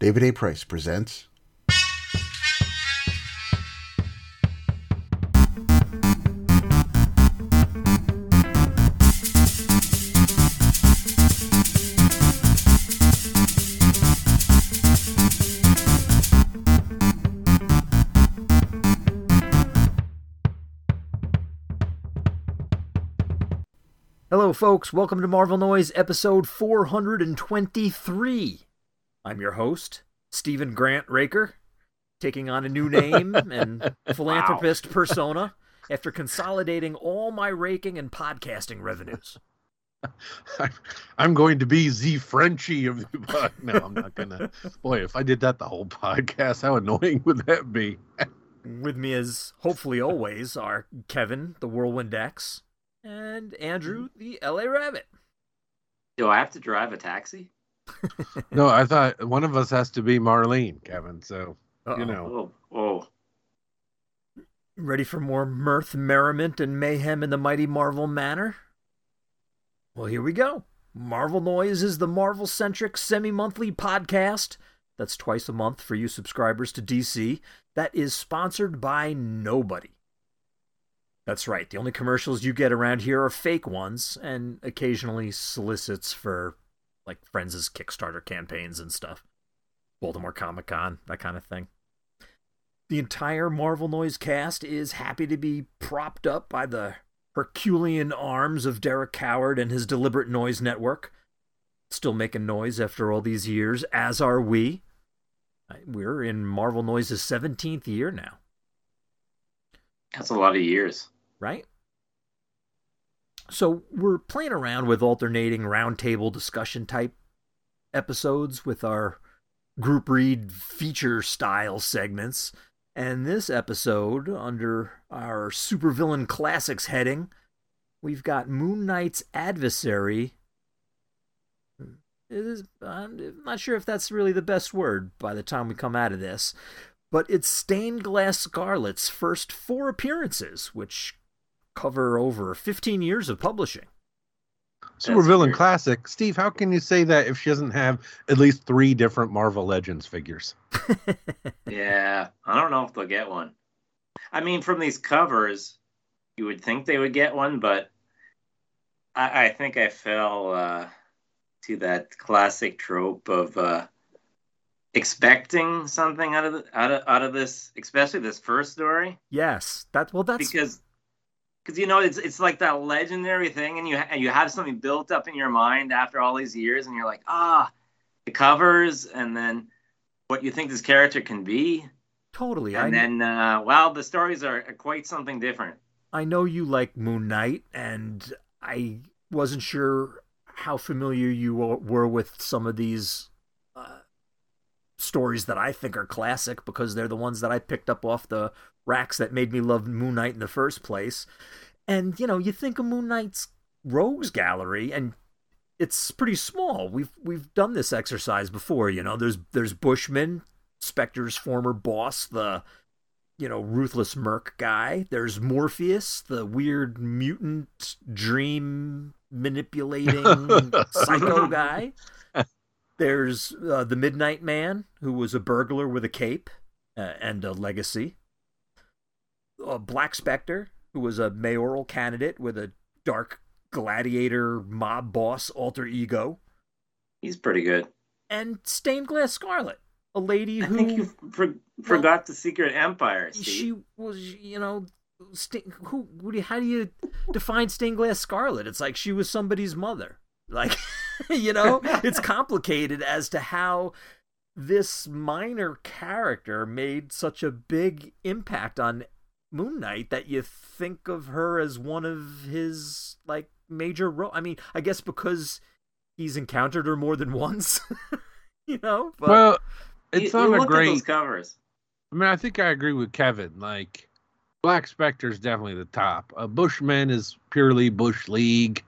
David A. Price presents... Hello folks, welcome to Marvel Noise episode 423. I'm your host, Stephen Grant Raker, taking on a new name and philanthropist persona after consolidating all my raking and podcasting revenues. I'm going to be the Frenchie of the podcast. No, I'm not going to. Boy, if I did that the whole podcast, how annoying would that be? With me as hopefully always are Kevin, the Whirlwind X, and Andrew, the LA Rabbit. Do I have to drive a taxi? No, I thought one of us has to be Marlene, Kevin, so, you know. Oh. Ready for more mirth, merriment, and mayhem in the mighty Marvel manor? Well, here we go. Marvel Noise is the Marvel-centric semi-monthly podcast that's twice a month for you subscribers to DC that is sponsored by nobody. That's right. The only commercials you get around here are fake ones and occasionally solicits for, like, Friends' Kickstarter campaigns and stuff. Baltimore Comic-Con, that kind of thing. The entire Marvel Noise cast is happy to be propped up by the Herculean arms of Derek Coward and his deliberate noise network. Still making noise after all these years, as are we. We're in Marvel Noise's 17th year now. That's a lot of years. Right? So we're playing around with alternating roundtable discussion type episodes with our group read feature style segments. And this episode, under our supervillain classics heading, we've got Moon Knight's adversary. I'm not sure if that's really the best word by the time we come out of this. But it's Stained Glass Scarlet's first four appearances, which cover over 15 years of publishing. Supervillain classic. Steve, how can you say that if she doesn't have at least three different Marvel Legends figures? Yeah, I don't know if they'll get one. I mean, from these covers, you would think they would get one, but I think I fell to that classic trope of... expecting something out of this, especially this first story. Yes, that's because you know it's like that legendary thing, and you have something built up in your mind after all these years, and you're like, the covers, and then what you think this character can be. Totally, and then the stories are quite something different. I know you like Moon Knight, and I wasn't sure how familiar you were with some of these stories that I think are classic because they're the ones that I picked up off the racks that made me love Moon Knight in the first place. And, you know, you think of Moon Knight's rogues gallery and it's pretty small. We've done this exercise before, you know, there's Bushman, Spectre's former boss, the, you know, ruthless merc guy. There's Morpheus, the weird mutant dream manipulating psycho guy. There's the Midnight Man, who was a burglar with a cape and a legacy. Black Spectre, who was a mayoral candidate with a dark gladiator mob boss alter ego. He's pretty good. And Stained Glass Scarlet, a lady who... I think you forgot the Secret Empire, Steve. She was, you know... how do you define Stained Glass Scarlet? It's like she was somebody's mother. Like... You know, it's complicated as to how this minor character made such a big impact on Moon Knight that you think of her as one of his, like, major roles. I mean, I guess because he's encountered her more than once, you know? But well, it's on a great... Those covers. I mean, I think I agree with Kevin. Like, Black Spectre's definitely the top. Bushman is purely Bush League.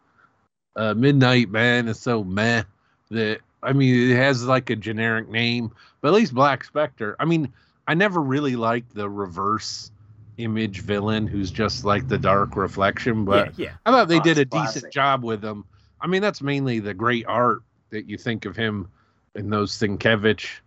Midnight Man is so meh that, I mean, it has like a generic name, but at least Black Spectre. I mean, I never really liked the reverse image villain who's just like the dark reflection, but yeah. I thought they did a decent job with him. I mean, that's mainly the great art that you think of him in those Sienkiewicz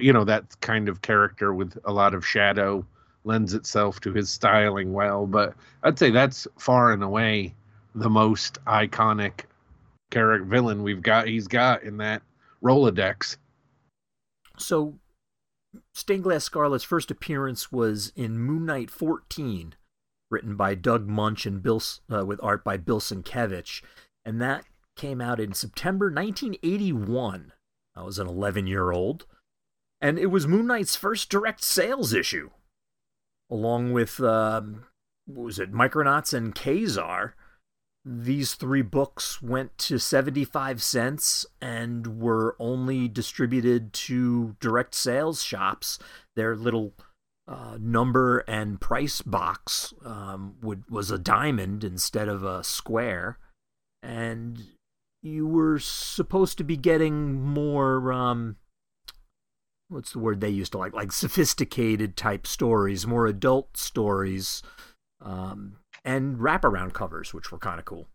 you know, that kind of character with a lot of shadow lends itself to his styling well. But I'd say that's far and away the most iconic character villain we've got. He's got in that Rolodex. So Stained Glass Scarlet's first appearance was in Moon Knight 14, written by Doug Moench and Bill, with art by Bill Sienkiewicz, and that came out in September 1981. I was an 11-year-old, and it was Moon Knight's first direct sales issue, along with Micronauts and Khazar. These three books went to 75 cents and were only distributed to direct sales shops. Their little number and price box was a diamond instead of a square. And you were supposed to be getting more, what's the word they used to like sophisticated type stories, more adult stories, and wraparound covers, which were kind of cool.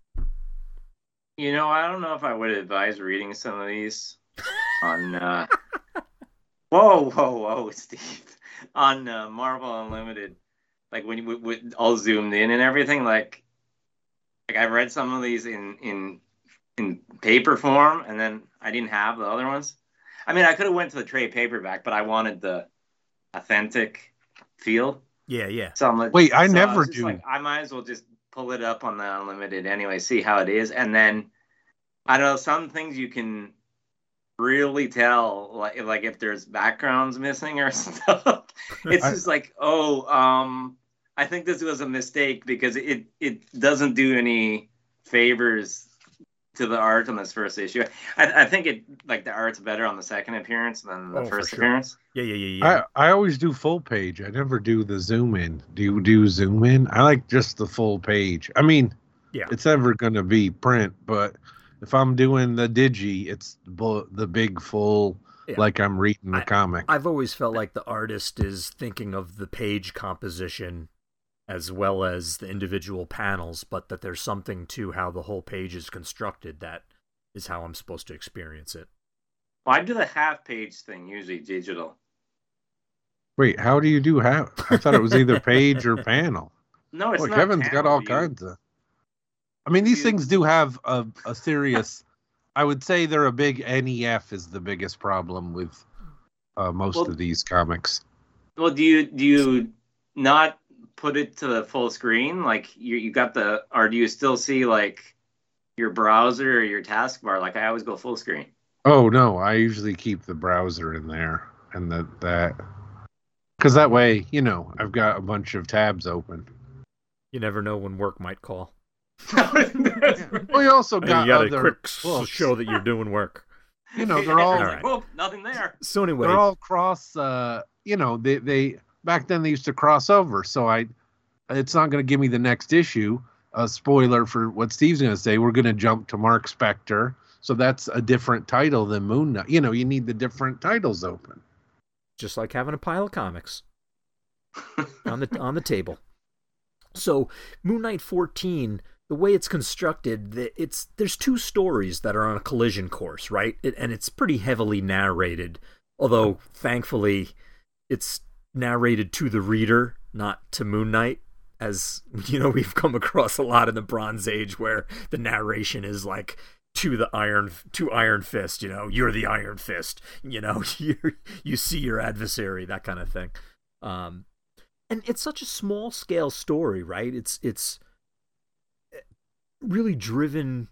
You know, I don't know if I would advise reading some of these on... Whoa, Steve. On Marvel Unlimited. Like, when you all zoomed in and everything, like I've read some of these in paper form, and then I didn't have the other ones. I mean, I could have went to the trade paperback, but I wanted the authentic feel. Yeah. So I'm like, wait, I never do. Like, I might as well just pull it up on the Unlimited anyway, see how it is. And then, I don't know, some things you can really tell, like if there's backgrounds missing or stuff. It's just like, I think this was a mistake because it doesn't do any favors to the art on this first issue. I think the art's better on the second appearance than the first appearance. Yeah. I always do full page. I never do the zoom in. Do you do zoom in? I like just the full page. I mean, yeah, it's never going to be print, but if I'm doing the digi, it's the big full, yeah, like I'm reading the comic. I've always felt like the artist is thinking of the page composition as well as the individual panels, but that there's something to how the whole page is constructed. That is how I'm supposed to experience it. Well, I do the half-page thing, usually digital. Wait, how do you do half? I thought it was either page or panel. No, it's not. Kevin's got all kinds of... I mean, these things do have a serious... I would say they're a big NEF is the biggest problem with most of these comics. Well, do you not... put it to the full screen, like you got the, or do you still see like your browser or your taskbar? Like I always go full screen. Oh no, I usually keep the browser in there, and that because that way, you know, I've got a bunch of tabs open. You never know when work might call. Well, you also got other quick show that you're doing work. You know, they're all like, well, nothing there. So anyway, they're all cross. You know, they. Back then they used to cross over, so it's not going to give me the next issue. A spoiler for what Steve's going to say, we're going to jump to Mark Spector, so that's a different title than Moon Knight. You know, you need the different titles open. Just like having a pile of comics on the table. So Moon Knight 14, the way it's constructed, there's two stories that are on a collision course, right? And it's pretty heavily narrated, although thankfully it's narrated to the reader, not to Moon Knight, as you know, we've come across a lot in the Bronze Age where the narration is like to Iron Fist, you know, you're the Iron Fist, you know, you see your adversary, that kind of thing. And it's such a small scale story, right? It's really driven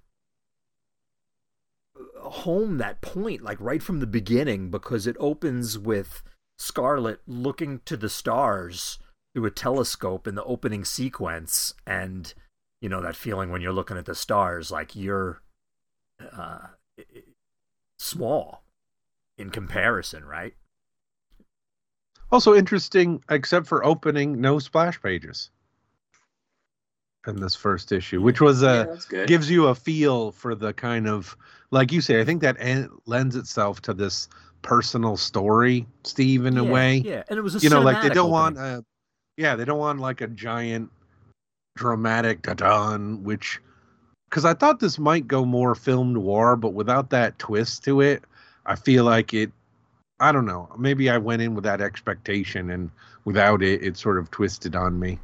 home that point, like right from the beginning, because it opens with Scarlet looking to the stars through a telescope in the opening sequence, and you know that feeling when you're looking at the stars, like you're small in comparison, right? Also interesting, except for opening, no splash pages in this first issue, which was gives you a feel for the kind of, like you say, I think that lends itself to this personal story, Steve, in a way. Yeah, and it was a, you know, like they don't thing. Want a, yeah, they don't want like a giant dramatic da-dun, which, because I thought this might go more film noir, but without that twist to it, I feel like it I don't know. Maybe I went in with that expectation, and without it, it sort of twisted on me.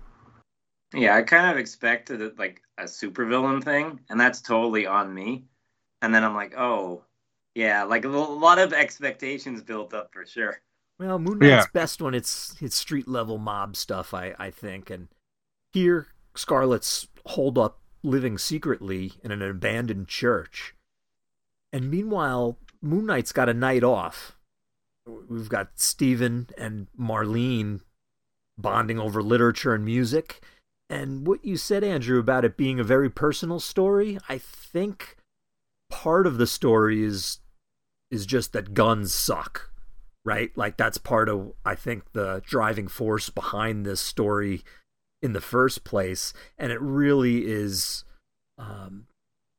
Yeah, I kind of expected like a supervillain thing, and that's totally on me. And then I'm like, oh, yeah, like a lot of expectations built up for sure. Well, Moon Knight's best when it's street level mob stuff, I think. And here, Scarlet's holed up living secretly in an abandoned church. And meanwhile, Moon Knight's got a night off. We've got Stephen and Marlene bonding over literature and music. And what you said, Andrew, about it being a very personal story, I think part of the story is just that guns suck, right? Like, that's part of, I think, the driving force behind this story in the first place. And it really is,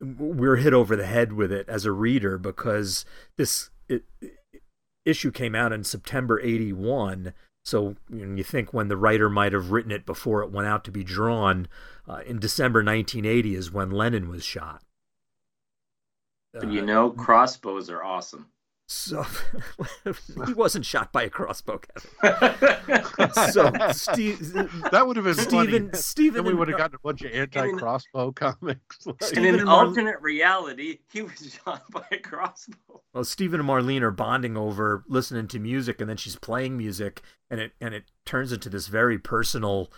we're hit over the head with it as a reader, because this issue came out in September 81. So you think when the writer might have written it before it went out to be drawn, in December 1980 is when Lennon was shot. But you know, crossbows are awesome. So he wasn't shot by a crossbow, Kevin. So that would have been funny. Stephen, then we would have gotten a bunch of anti-crossbow comics. Like. In an alternate reality, he was shot by a crossbow. Well, Stephen and Marlene are bonding over listening to music, and then she's playing music, and it turns into this very personal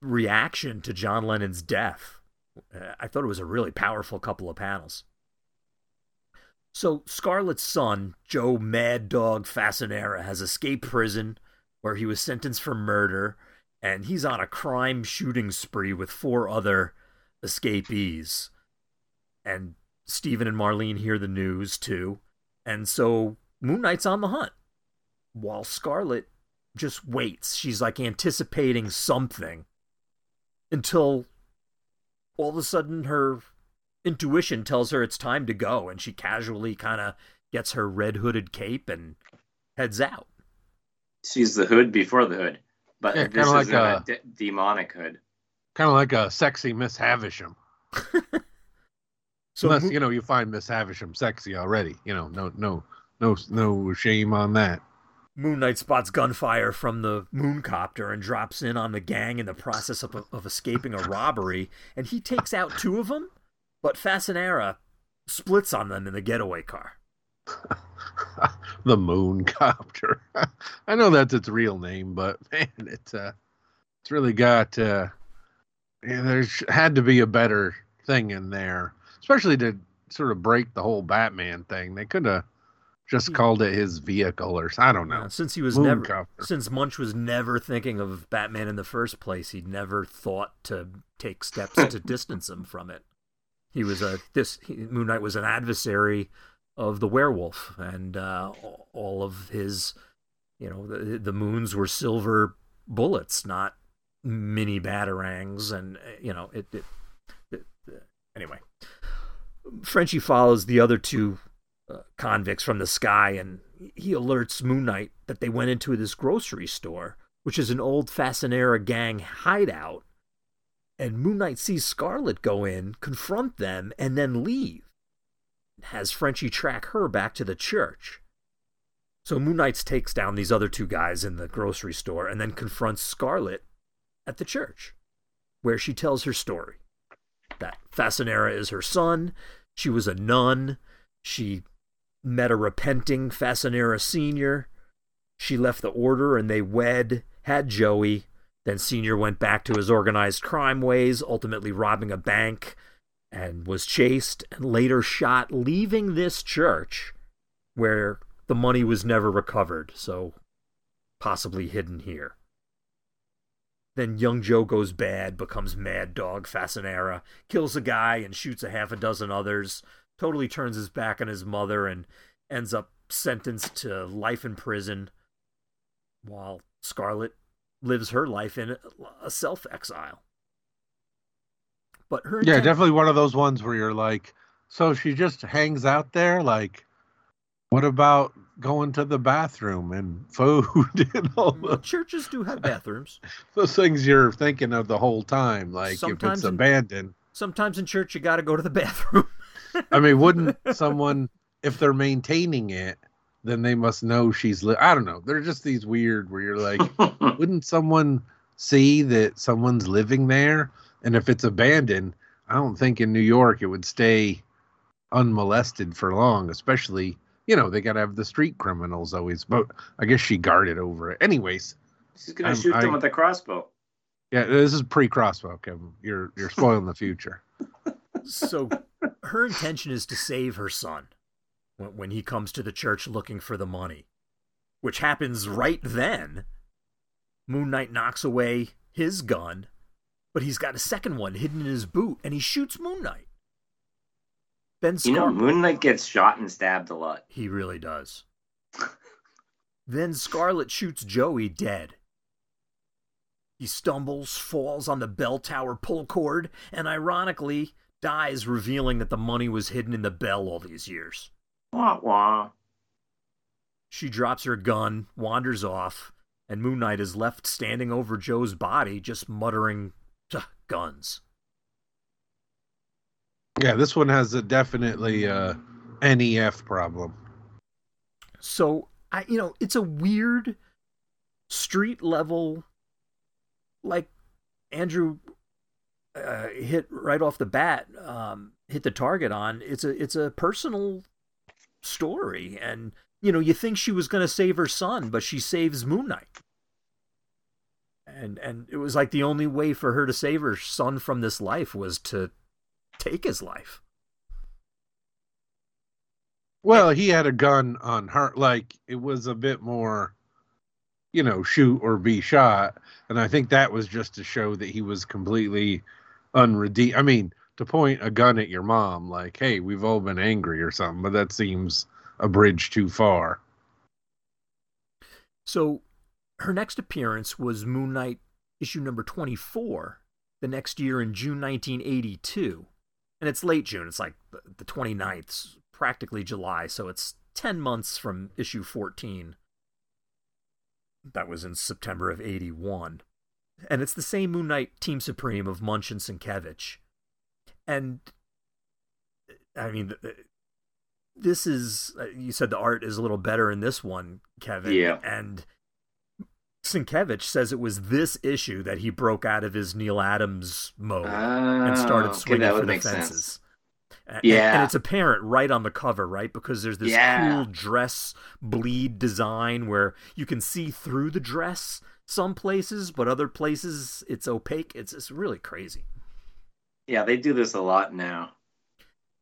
reaction to John Lennon's death. I thought it was a really powerful couple of panels. So Scarlet's son, Joe Mad Dog Fasinera, has escaped prison where he was sentenced for murder, and he's on a crime shooting spree with four other escapees. And Stephen and Marlene hear the news, too. And so Moon Knight's on the hunt, while Scarlet just waits. She's, like, anticipating something until all of a sudden her intuition tells her it's time to go, and she casually kind of gets her red hooded cape and heads out. She's the hood before the hood, but yeah, this is like a demonic hood. Kind of like a sexy Miss Havisham. So unless, you know, you find Miss Havisham sexy already, you know, no shame on that. Moon Knight spots gunfire from the mooncopter and drops in on the gang in the process of escaping a robbery, and he takes out two of them. But Fasinera splits on them in the getaway car. The Moon Copter. I know that's its real name, but man, it's really got. There's had to be a better thing in there, especially to sort of break the whole Batman thing. They could have just called it his vehicle, or I don't know. Yeah, since he was since Moench was never thinking of Batman in the first place, he never thought to take steps to distance him from it. He was Moon Knight was an adversary of the werewolf, and all of his, the moons were silver bullets, not mini batarangs, and anyway. Frenchie follows the other two convicts from the sky, and he alerts Moon Knight that they went into this grocery store, which is an old Fasinera gang hideout. And Moon Knight sees Scarlet go in, confront them, and then leave. Has Frenchie track her back to the church. So Moon Knight takes down these other two guys in the grocery store and then confronts Scarlet at the church, where she tells her story. That Fasinera is her son. She was a nun. She met a repenting Fasinera Sr. She left the order and they wed, had Joey. Then Senior went back to his organized crime ways, ultimately robbing a bank, and was chased and later shot, leaving this church where the money was never recovered, so possibly hidden here. Then young Joe goes bad, becomes Mad Dog Fasinera, kills a guy and shoots a half a dozen others, totally turns his back on his mother, and ends up sentenced to life in prison, while Scarlet lives her life in a self-exile. But her definitely one of those ones where you're like, so she just hangs out there? Like, what about going to the bathroom and food and all the churches do have bathrooms. Those things you're thinking of the whole time, like sometimes if it's abandoned. Sometimes in church you got to go to the bathroom. I mean, wouldn't someone, if they're maintaining it, then they must know she's I don't know. They're just these weird where you're like, wouldn't someone see that someone's living there? And if it's abandoned, I don't think in New York it would stay unmolested for long, especially, you know, they got to have the street criminals always. But I guess she guarded over it. Anyways. She's going to shoot them with a crossbow. Yeah, this is pre-crossbow, Kevin. You're spoiling the future. So her intention is to save her son when he comes to the church looking for the money, which happens right then. Moon Knight knocks away his gun, but he's got a second one hidden in his boot, and he shoots Moon Knight. Moon Knight gets shot and stabbed a lot. He really does. Then Scarlet shoots Joey dead. He stumbles, falls on the bell tower pull cord, and ironically dies, revealing that the money was hidden in the bell all these years. Wah wah. She drops her gun, wanders off, and Moon Knight is left standing over Joe's body, just muttering, guns. Yeah, this one has a definitely NEF problem. So, it's a weird street level. Like Andrew hit right off the bat, hit the target on. It's a personal story, and you think she was going to save her son, but she saves Moon Knight, and it was like the only way for her to save her son from this life was to take his life. Well, he had a gun on her, like it was a bit more. Shoot or be shot. And I think that was just to show that he was completely unredeemed. I mean, to point a gun at your mom, like, hey, we've all been angry or something, but that seems a bridge too far. So her next appearance was Moon Knight issue number 24, the next year in June 1982. And it's late June. It's like the 29th, practically July. So it's 10 months from issue 14. That was in September of 81. And it's the same Moon Knight Team Supreme of Moench and Sienkiewicz. And, I mean, this is, you said the art is a little better in this one, Kevin. Yeah. And Sienkiewicz says it was this issue that he broke out of his Neil Adams mode and started swinging for the fences. Sense. And it's apparent right on the cover, right? Because there's this cool dress bleed design where you can see through the dress some places, but other places it's opaque. It's really crazy. Yeah, they do this a lot now.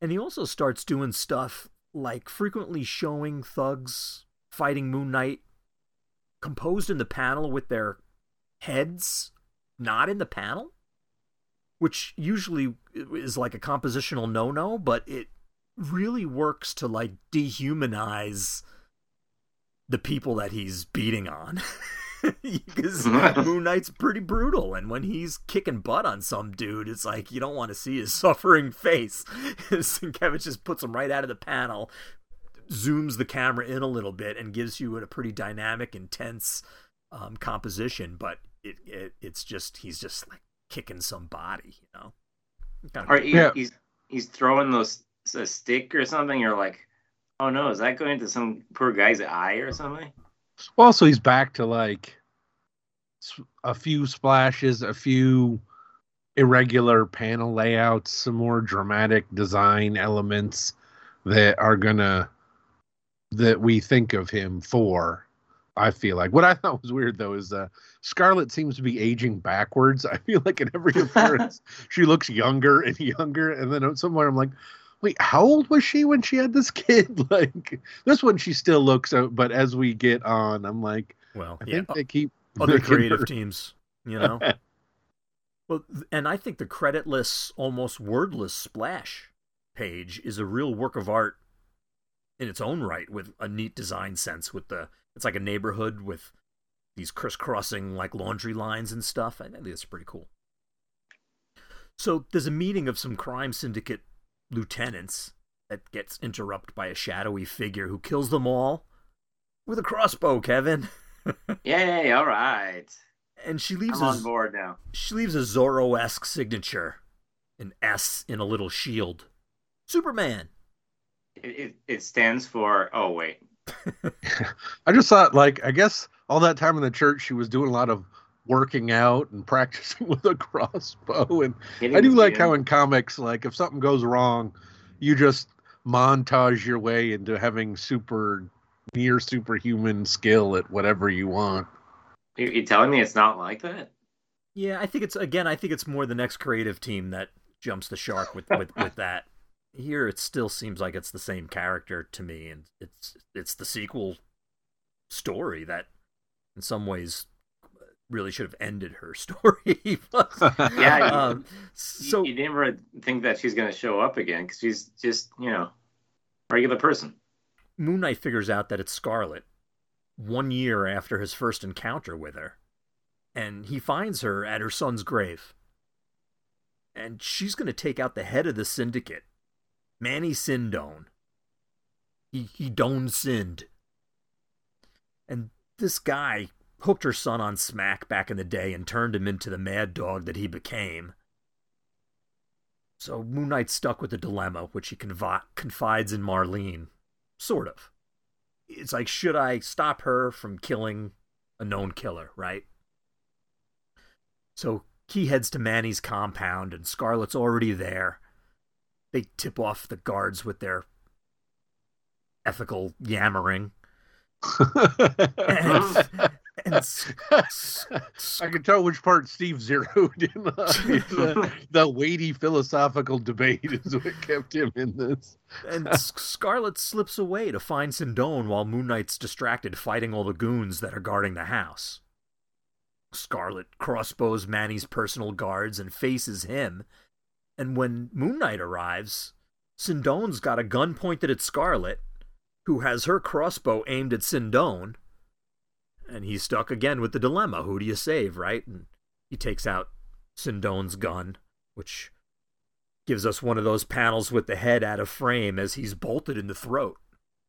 And he also starts doing stuff like frequently showing thugs fighting Moon Knight composed in the panel with their heads not in the panel, which usually is like a compositional no-no, but it really works to like dehumanize the people that he's beating on. Because Moon Knight's pretty brutal, and when he's kicking butt on some dude, it's like you don't want to see his suffering face. Sienkiewicz just puts him right out of the panel, zooms the camera in a little bit, and gives you a pretty dynamic, intense composition, but it's just, he's just like kicking somebody, Kind of or he's throwing those a stick or something. You're like, oh no, is that going to some poor guy's eye or something? Well, so he's back to like a few splashes, a few irregular panel layouts, some more dramatic design elements that we think of him for. I feel like what I thought was weird though is Scarlet seems to be aging backwards. I feel like in every appearance she looks younger and younger, and then somewhere I'm like, wait, how old was she when she had this kid? Like this one, she still looks out, but as we get on, I'm like, well, I think they keep other creative teams, Well, and I think the creditless, almost wordless splash page is a real work of art in its own right, with a neat design sense with the. It's like a neighborhood with these crisscrossing like laundry lines and stuff. I think that's pretty cool. So there's a meeting of some crime syndicate lieutenants that gets interrupted by a shadowy figure who kills them all with a crossbow, Kevin. Yay, all right. And she leaves on board now. She leaves a Zorro-esque signature, an S in a little shield. Superman. It stands for, I just thought, like, I guess all that time in the church, she was doing a lot of working out and practicing with a crossbow. And I do like how in comics, like, if something goes wrong, you just montage your way into having near superhuman skill at whatever you want. You're telling me it's not like that? Yeah, I think it's more the next creative team that jumps the shark with that. Here it still seems like it's the same character to me, and it's the sequel story that in some ways really should have ended her story. But, yeah, you never think that she's going to show up again because she's just, you know, a regular person. Moon Knight figures out that it's Scarlet 1 year after his first encounter with her, and he finds her at her son's grave. And she's going to take out the head of the syndicate, Manny Sindone. He don't sinned. And this guy hooked her son on smack back in the day and turned him into the mad dog that he became. So Moon Knight's stuck with the dilemma, which he confides in Marlene. Sort of. It's like, should I stop her from killing a known killer, right? So he heads to Manny's compound, and Scarlet's already there. They tip off the guards with their ethical yammering. I can tell which part Steve zeroed in on. The weighty philosophical debate is what kept him in this. And Scarlet slips away to find Sindone while Moon Knight's distracted fighting all the goons that are guarding the house. Scarlet crossbows Manny's personal guards and faces him. And when Moon Knight arrives, Sindone's got a gun pointed at Scarlet, who has her crossbow aimed at Sindone. And he's stuck again with the dilemma. Who do you save, right? And he takes out Sindone's gun, which gives us one of those panels with the head out of frame as he's bolted in the throat.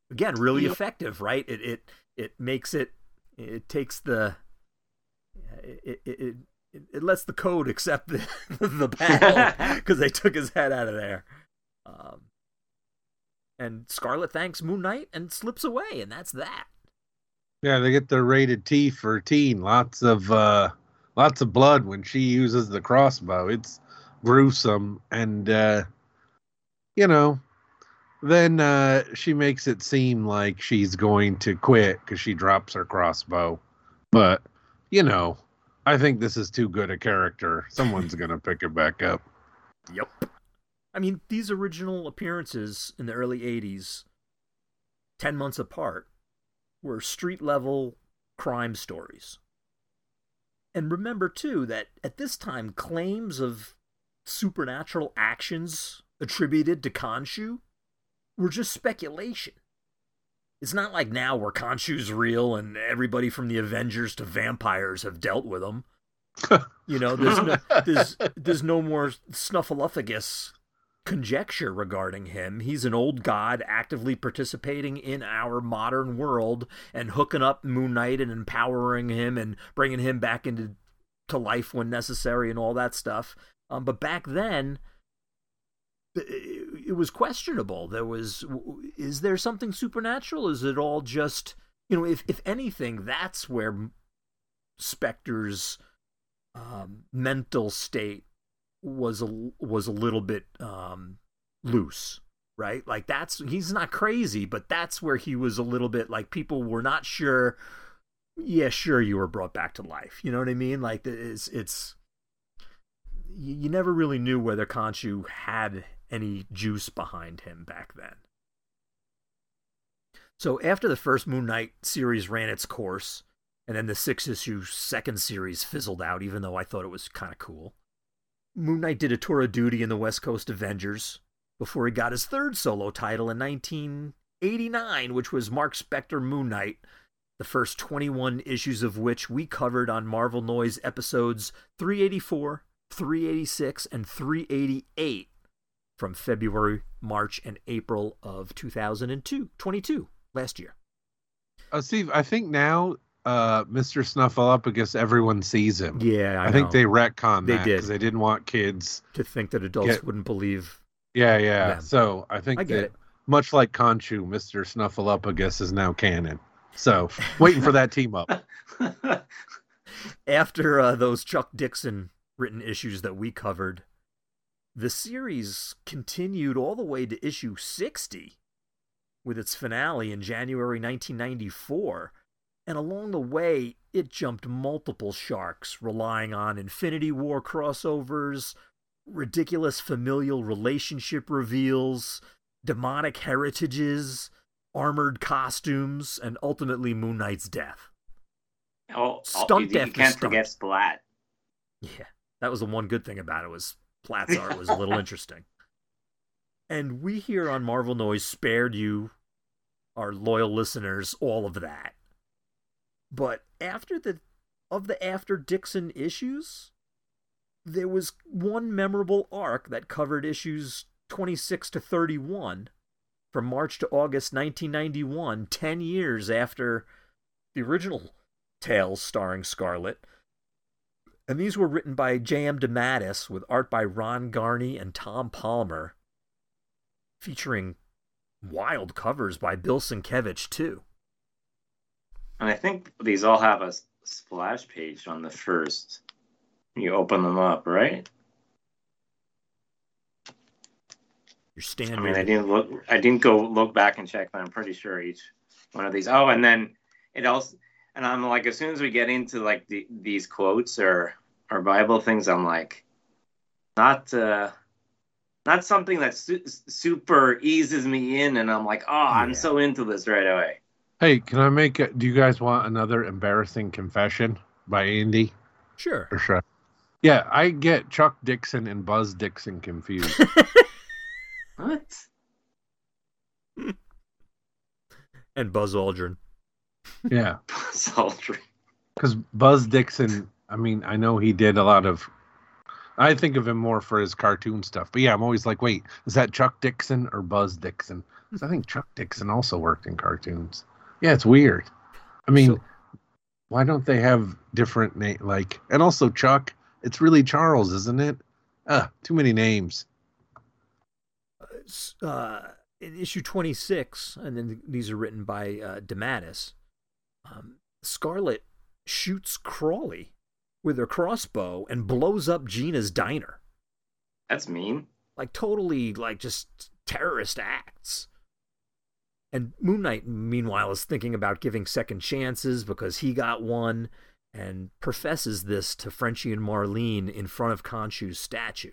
Again, really effective, right? It lets the code accept the panel because they took his head out of there. And Scarlet thanks Moon Knight and slips away, and that's that. Yeah, they get the rated T for teen. Lots of blood when she uses the crossbow. It's gruesome, and then she makes it seem like she's going to quit because she drops her crossbow. But I think this is too good a character. Someone's going to pick it back up. Yep. I mean, these original appearances in the early 80s, 10 months apart, were street-level crime stories. And remember, too, that at this time, claims of supernatural actions attributed to Khonshu were just speculation. It's not like now where Khonshu's real and everybody from the Avengers to vampires have dealt with him. There's no more snuffleupagus conjecture regarding him. He's an old god actively participating in our modern world and hooking up Moon Knight and empowering him and bringing him back into life when necessary and all that stuff. But back then, it was questionable. Is there something supernatural? Is it all just, if anything, that's where Spectre's mental state was a little bit loose, right? Like he's not crazy, but that's where he was a little bit like people were not sure. Yeah, sure. You were brought back to life. You know what I mean? Like it's you never really knew whether Khonshu had any juice behind him back then. So after the first Moon Knight series ran its course, and then the 6-issue second series fizzled out, even though I thought it was kind of cool, Moon Knight did a tour of duty in the West Coast Avengers before he got his third solo title in 1989, which was Mark Spector Moon Knight, the first 21 issues of which we covered on Marvel Noise episodes 384, 386, and 388. From February, March, and April of 2022, last year. Steve, I think now Mr. Snuffleupagus, everyone sees him. Yeah, I think they retconned that because they didn't want kids to think that adults wouldn't believe. Yeah, yeah. Them. So I think that much like Khonshu, Mr. Snuffleupagus is now canon. So, waiting for that team up. After those Chuck Dixon written issues that we covered, the series continued all the way to issue 60 with its finale in January 1994. And along the way, it jumped multiple sharks, relying on Infinity War crossovers, ridiculous familial relationship reveals, demonic heritages, armored costumes, and ultimately Moon Knight's death. Oh, stunt you can't stunt. Forget Splat. Yeah, that was the one good thing about it, was Splat's art was a little interesting. And we here on Marvel Noise spared you, our loyal listeners, all of that. But after Dixon issues, there was one memorable arc that covered issues 26 to 31 from March to August 1991, 10 years after the original tales starring Scarlet. And these were written by J.M. DeMatteis with art by Ron Garney and Tom Palmer, featuring wild covers by Bill Sienkiewicz, too. And I think these all have a splash page on the first. You open them up, right? Your standard. I mean, I didn't go look back and check, but I'm pretty sure each one of these. Oh, and then it also, and I'm like, as soon as we get into like these quotes or Bible things, I'm like, not something that super eases me in, and I'm like, oh, yeah. I'm so into this right away. Hey, can I make do you guys want another embarrassing confession by Andy? Sure. For sure. Yeah, I get Chuck Dixon and Buzz Dixon confused. What? And Buzz Aldrin. Yeah. Buzz Aldrin. Because Buzz Dixon, I mean, I know he did a lot of... I think of him more for his cartoon stuff. But yeah, I'm always like, wait, is that Chuck Dixon or Buzz Dixon? Because I think Chuck Dixon also worked in cartoons. Yeah, it's weird. I mean, why don't they have different names? Like, and also Chuck, it's really Charles, isn't it? Too many names. In issue 26, and then these are written by DeMatteis, Scarlet shoots Crawley with her crossbow and blows up Gina's diner. That's mean. Like, totally, like, just terrorist acts. And Moon Knight, meanwhile, is thinking about giving second chances because he got one, and professes this to Frenchie and Marlene in front of Khonshu's statue.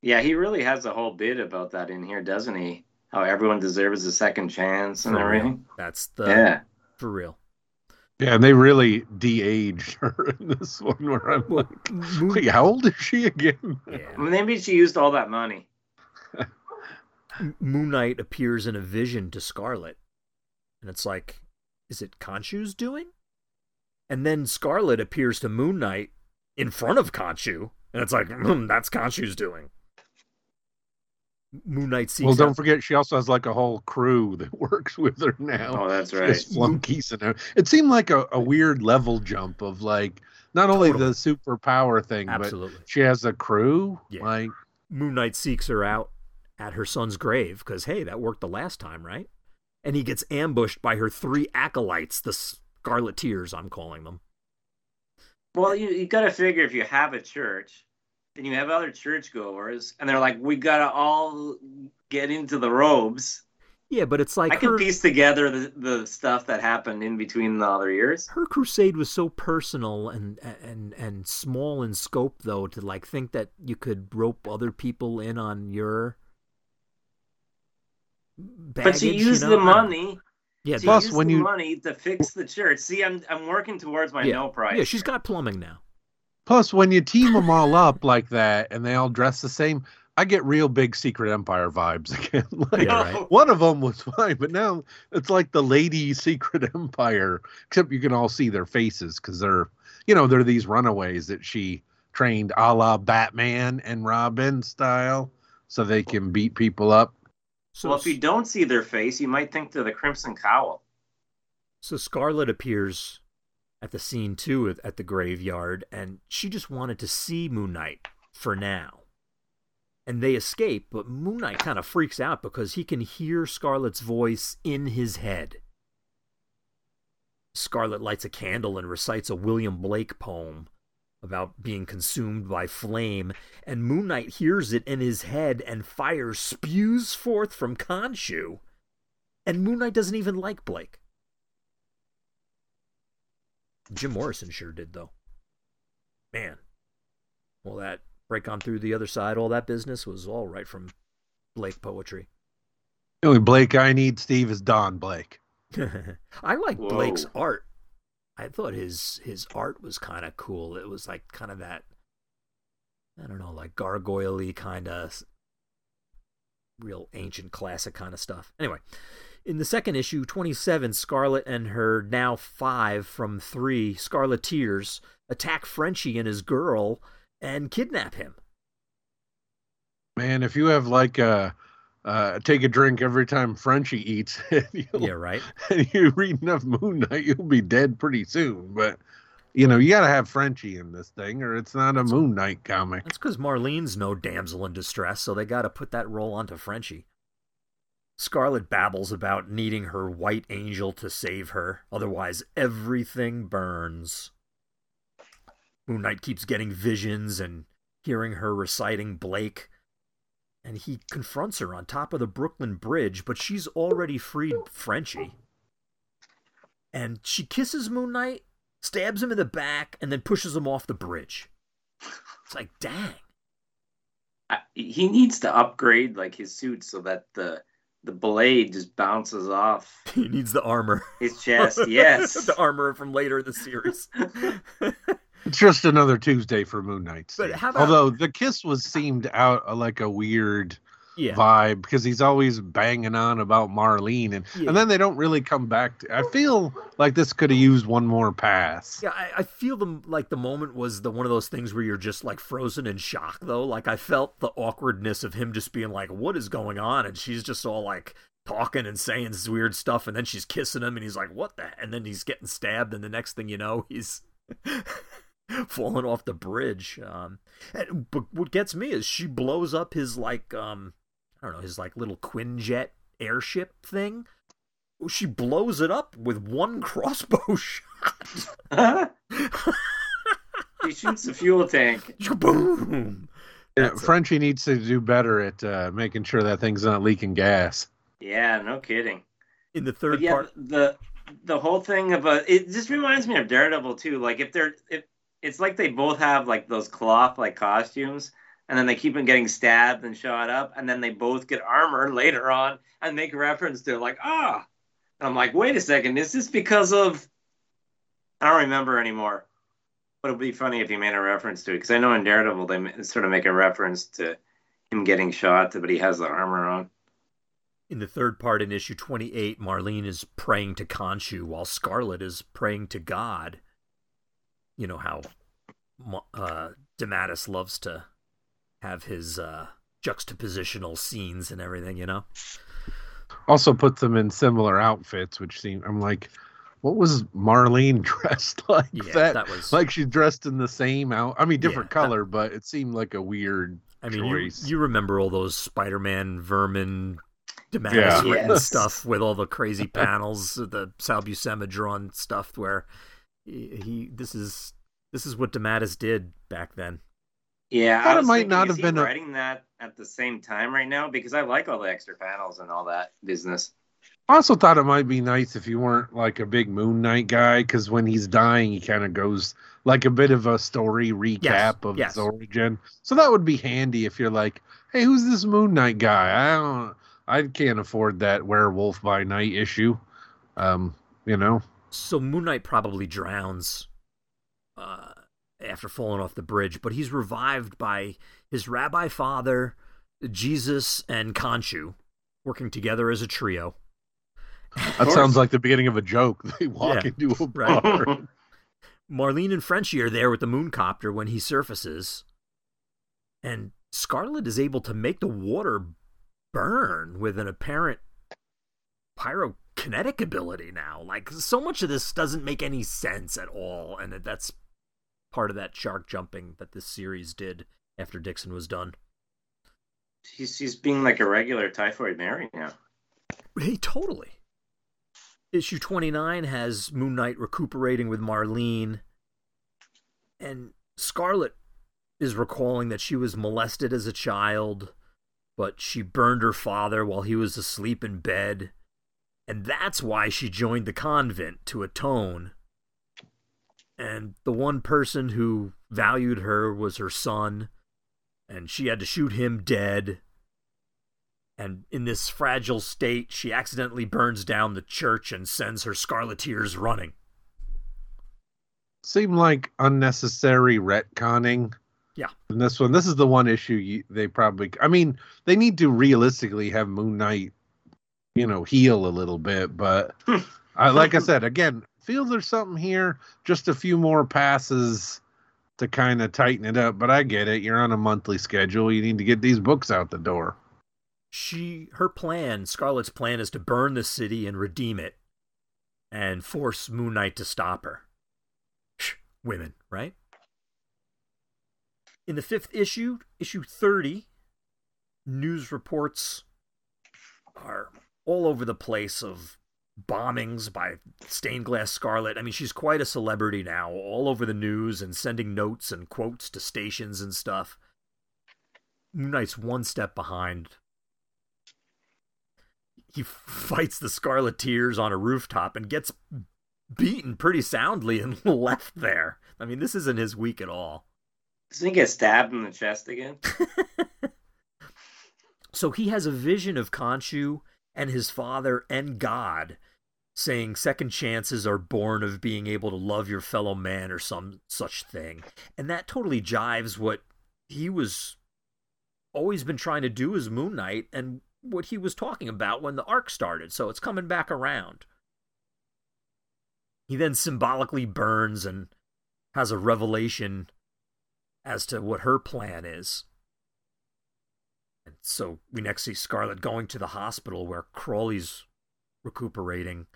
Yeah, he really has a whole bit about that in here, doesn't he? How everyone deserves a second chance and everything. That's the... Yeah. For real. Yeah, and they really de-aged her in this one where I'm like, wait, how old is she again? Yeah. Maybe she used all that money. Moon Knight appears in a vision to Scarlet. And it's like, is it Khonshu's doing? And then Scarlet appears to Moon Knight in front of Khonshu. And it's like, that's Khonshu's doing. Moon Knight sees... Well, don't forget, she also has like a whole crew that works with her now. Oh, that's right. Just flunkies in her. It seemed like a weird level jump of like, not only the superpower thing, absolutely, but she has a crew. Yeah. Like, Moon Knight seeks her out at her son's grave, because, hey, that worked the last time, right? And he gets ambushed by her three acolytes, the Scarleteers, I'm calling them. Well, you got to figure if you have a church, and you have other churchgoers, and they're like, we got to all get into the robes. Yeah, but it's like... I can piece together the stuff that happened in between the other years. Her crusade was so personal and small in scope, though, to like think that you could rope other people in on your... baggage, but she used the money. Yeah, she used the money to fix the church. See, I'm working towards my no prize. Yeah, she's got plumbing now. Plus, when you team them all up like that and they all dress the same, I get real big Secret Empire vibes again. Like, yeah, right. One of them was fine, but now it's like the Lady Secret Empire, except you can all see their faces because they're, you know, they're these runaways that she trained a la Batman and Robin style so they can beat people up. So, well, if you don't see their face, you might think they're the Crimson Cowl. So Scarlet appears at the scene, too, at the graveyard, and she just wanted to see Moon Knight for now. and they escape, but Moon Knight kind of freaks out because he can hear Scarlet's voice in his head. Scarlet lights a candle and recites a William Blake poem about being consumed by flame, and Moon Knight hears it in his head and fire spews forth from Khonshu, and Moon Knight doesn't even like Blake. Jim Morrison sure did, though. Man. Well, that break on through the other side, all that business was all right from Blake poetry. The only Blake I need, Steve, is Don Blake. I like Blake's art. I thought his art was kind of cool. It was like kind of that, I don't know, like gargoyle-y kind of real ancient classic kind of stuff. Anyway, in the second issue, 27, Scarlet and her now 5 from 3 Scarleteers attack Frenchie and his girl and kidnap him. Man, if you have like a take a drink every time Frenchie eats, yeah, right. And you read enough Moon Knight, you'll be dead pretty soon. But you know, you got to have Frenchie in this thing, or it's not a Moon Knight comic. That's because Marlene's no damsel in distress, so they got to put that role onto Frenchie. Scarlet babbles about needing her white angel to save her, otherwise everything burns. Moon Knight keeps getting visions and hearing her reciting Blake, and he confronts her on top of the Brooklyn Bridge, but she's already freed Frenchie. And she kisses Moon Knight, stabs him in the back, and then pushes him off the bridge. It's like, dang. He needs to upgrade like his suit so that the blade just bounces off. He needs the armor. His chest, yes. The armor from later in the series. It's just another Tuesday for Moon Knight. But how about... Although the kiss was seemed out like a weird vibe because he's always banging on about Marlene. And then they don't really come back to... I feel like this could have used one more pass. Yeah, I feel the moment was one of those things where you're just like frozen in shock, though. Like I felt the awkwardness of him just being like, what is going on? And she's just all like talking and saying this weird stuff. And then she's kissing him and he's like, what the... And then he's getting stabbed. And the next thing you know, he's... falling off the bridge. But what gets me is she blows up his his little Quinjet airship thing. She blows it up with one crossbow shot. She shoots the fuel tank. Boom. Yeah, Frenchie needs to do better at making sure that thing's not leaking gas. Yeah, no kidding. In the third part, the whole thing of it just reminds me of Daredevil too. Like it's like they both have like those cloth like costumes, and then they keep on getting stabbed and shot up, and then they both get armor later on and make reference to like, ah. And I'm like, wait a second, is this because of... I don't remember anymore, but it'd be funny if he made a reference to it, because I know in Daredevil they sort of make a reference to him getting shot, but he has the armor on. In the third part, in issue 28, Marlene is praying to Khonshu while Scarlet is praying to God. You know how DeMatteis loves to have his juxtapositional scenes and everything, you know? Also puts them in similar outfits, which seem... I'm like, what was Marlene dressed like? Yeah, that was... Like she's dressed in the same out... I mean, different color, but it seemed like a weird choice. You remember all those Spider-Man vermin... DeMatteis written stuff with all the crazy panels, the Sal Buscema drawn stuff where this is what DeMatteis did back then. Yeah, I thought it might not have been writing that at the same time right now, because I like all the extra panels and all that business. I also thought it might be nice if you weren't like a big Moon Knight guy, because when he's dying, he kind of goes like a bit of a story recap of his origin. So that would be handy if you're like, hey, who's this Moon Knight guy? I can't afford that Werewolf by Night issue, you know. So Moon Knight probably drowns after falling off the bridge, but he's revived by his rabbi father, Jesus, and Khonshu, working together as a trio. That sounds like the beginning of a joke. They walk into a bar. Right. Marlene and Frenchie are there with the mooncopter when he surfaces, and Scarlet is able to make the water burn with an apparent pyrokinetic ability now. Like, so much of this doesn't make any sense at all, and that's part of that shark jumping that this series did after Dixon was done. He's being like a regular Typhoid Mary now. Hey, totally. Issue 29 has Moon Knight recuperating with Marlene, and Scarlet is recalling that she was molested as a child, but she burned her father while he was asleep in bed, and that's why she joined the convent to atone. And the one person who valued her was her son, and she had to shoot him dead. And in this fragile state, she accidentally burns down the church and sends her scarleteers running. Seemed like unnecessary retconning. Yeah. In this one, this is the one issue they probably... I mean, they need to realistically have Moon Knight, you know, heal a little bit. But like I said, again, feels there's something here. Just a few more passes to kind of tighten it up. But I get it. You're on a monthly schedule. You need to get these books out the door. Scarlet's plan is to burn the city and redeem it and force Moon Knight to stop her. Women, right? In the fifth issue, issue 30, news reports are all over the place of bombings by Stained Glass Scarlet. I mean, she's quite a celebrity now, all over the news and sending notes and quotes to stations and stuff. Moon Knight's one step behind. He fights the Scarleteers on a rooftop and gets beaten pretty soundly and left there. I mean, this isn't his week at all. Doesn't he get stabbed in the chest again? So he has a vision of Khonshu and his father and God saying second chances are born of being able to love your fellow man or some such thing. And that totally jives what he was always been trying to do as Moon Knight and what he was talking about when the arc started, so it's coming back around. He then symbolically burns and has a revelation as to what her plan is. And so we next see Scarlet going to the hospital where Crawley's recuperating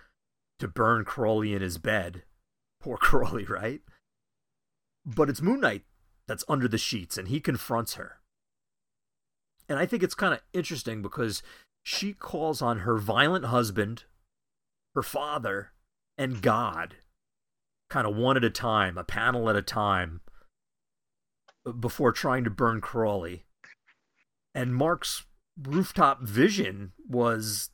to burn Crawley in his bed. Poor Crawley, right? But it's Moon Knight that's under the sheets, and he confronts her. And I think it's kind of interesting because she calls on her violent husband, her father, and God, kind of one at a time, a panel at a time, before trying to burn Crawley. And Mark's rooftop vision was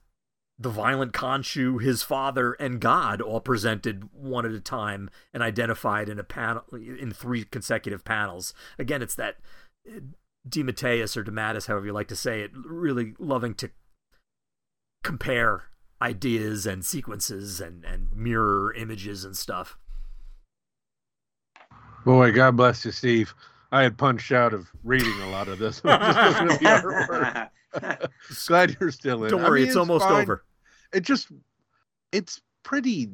the violent Khonshu, his father, and God all presented one at a time and identified in a panel in three consecutive panels. Again, it's that... DeMatteis or DeMatteis, however you like to say it, really loving to compare ideas and sequences and mirror images and stuff. Boy, God bless you, Steve. I had punched out of reading a lot of this. Glad you're still in. Don't worry, it's almost fine. Over. It's pretty,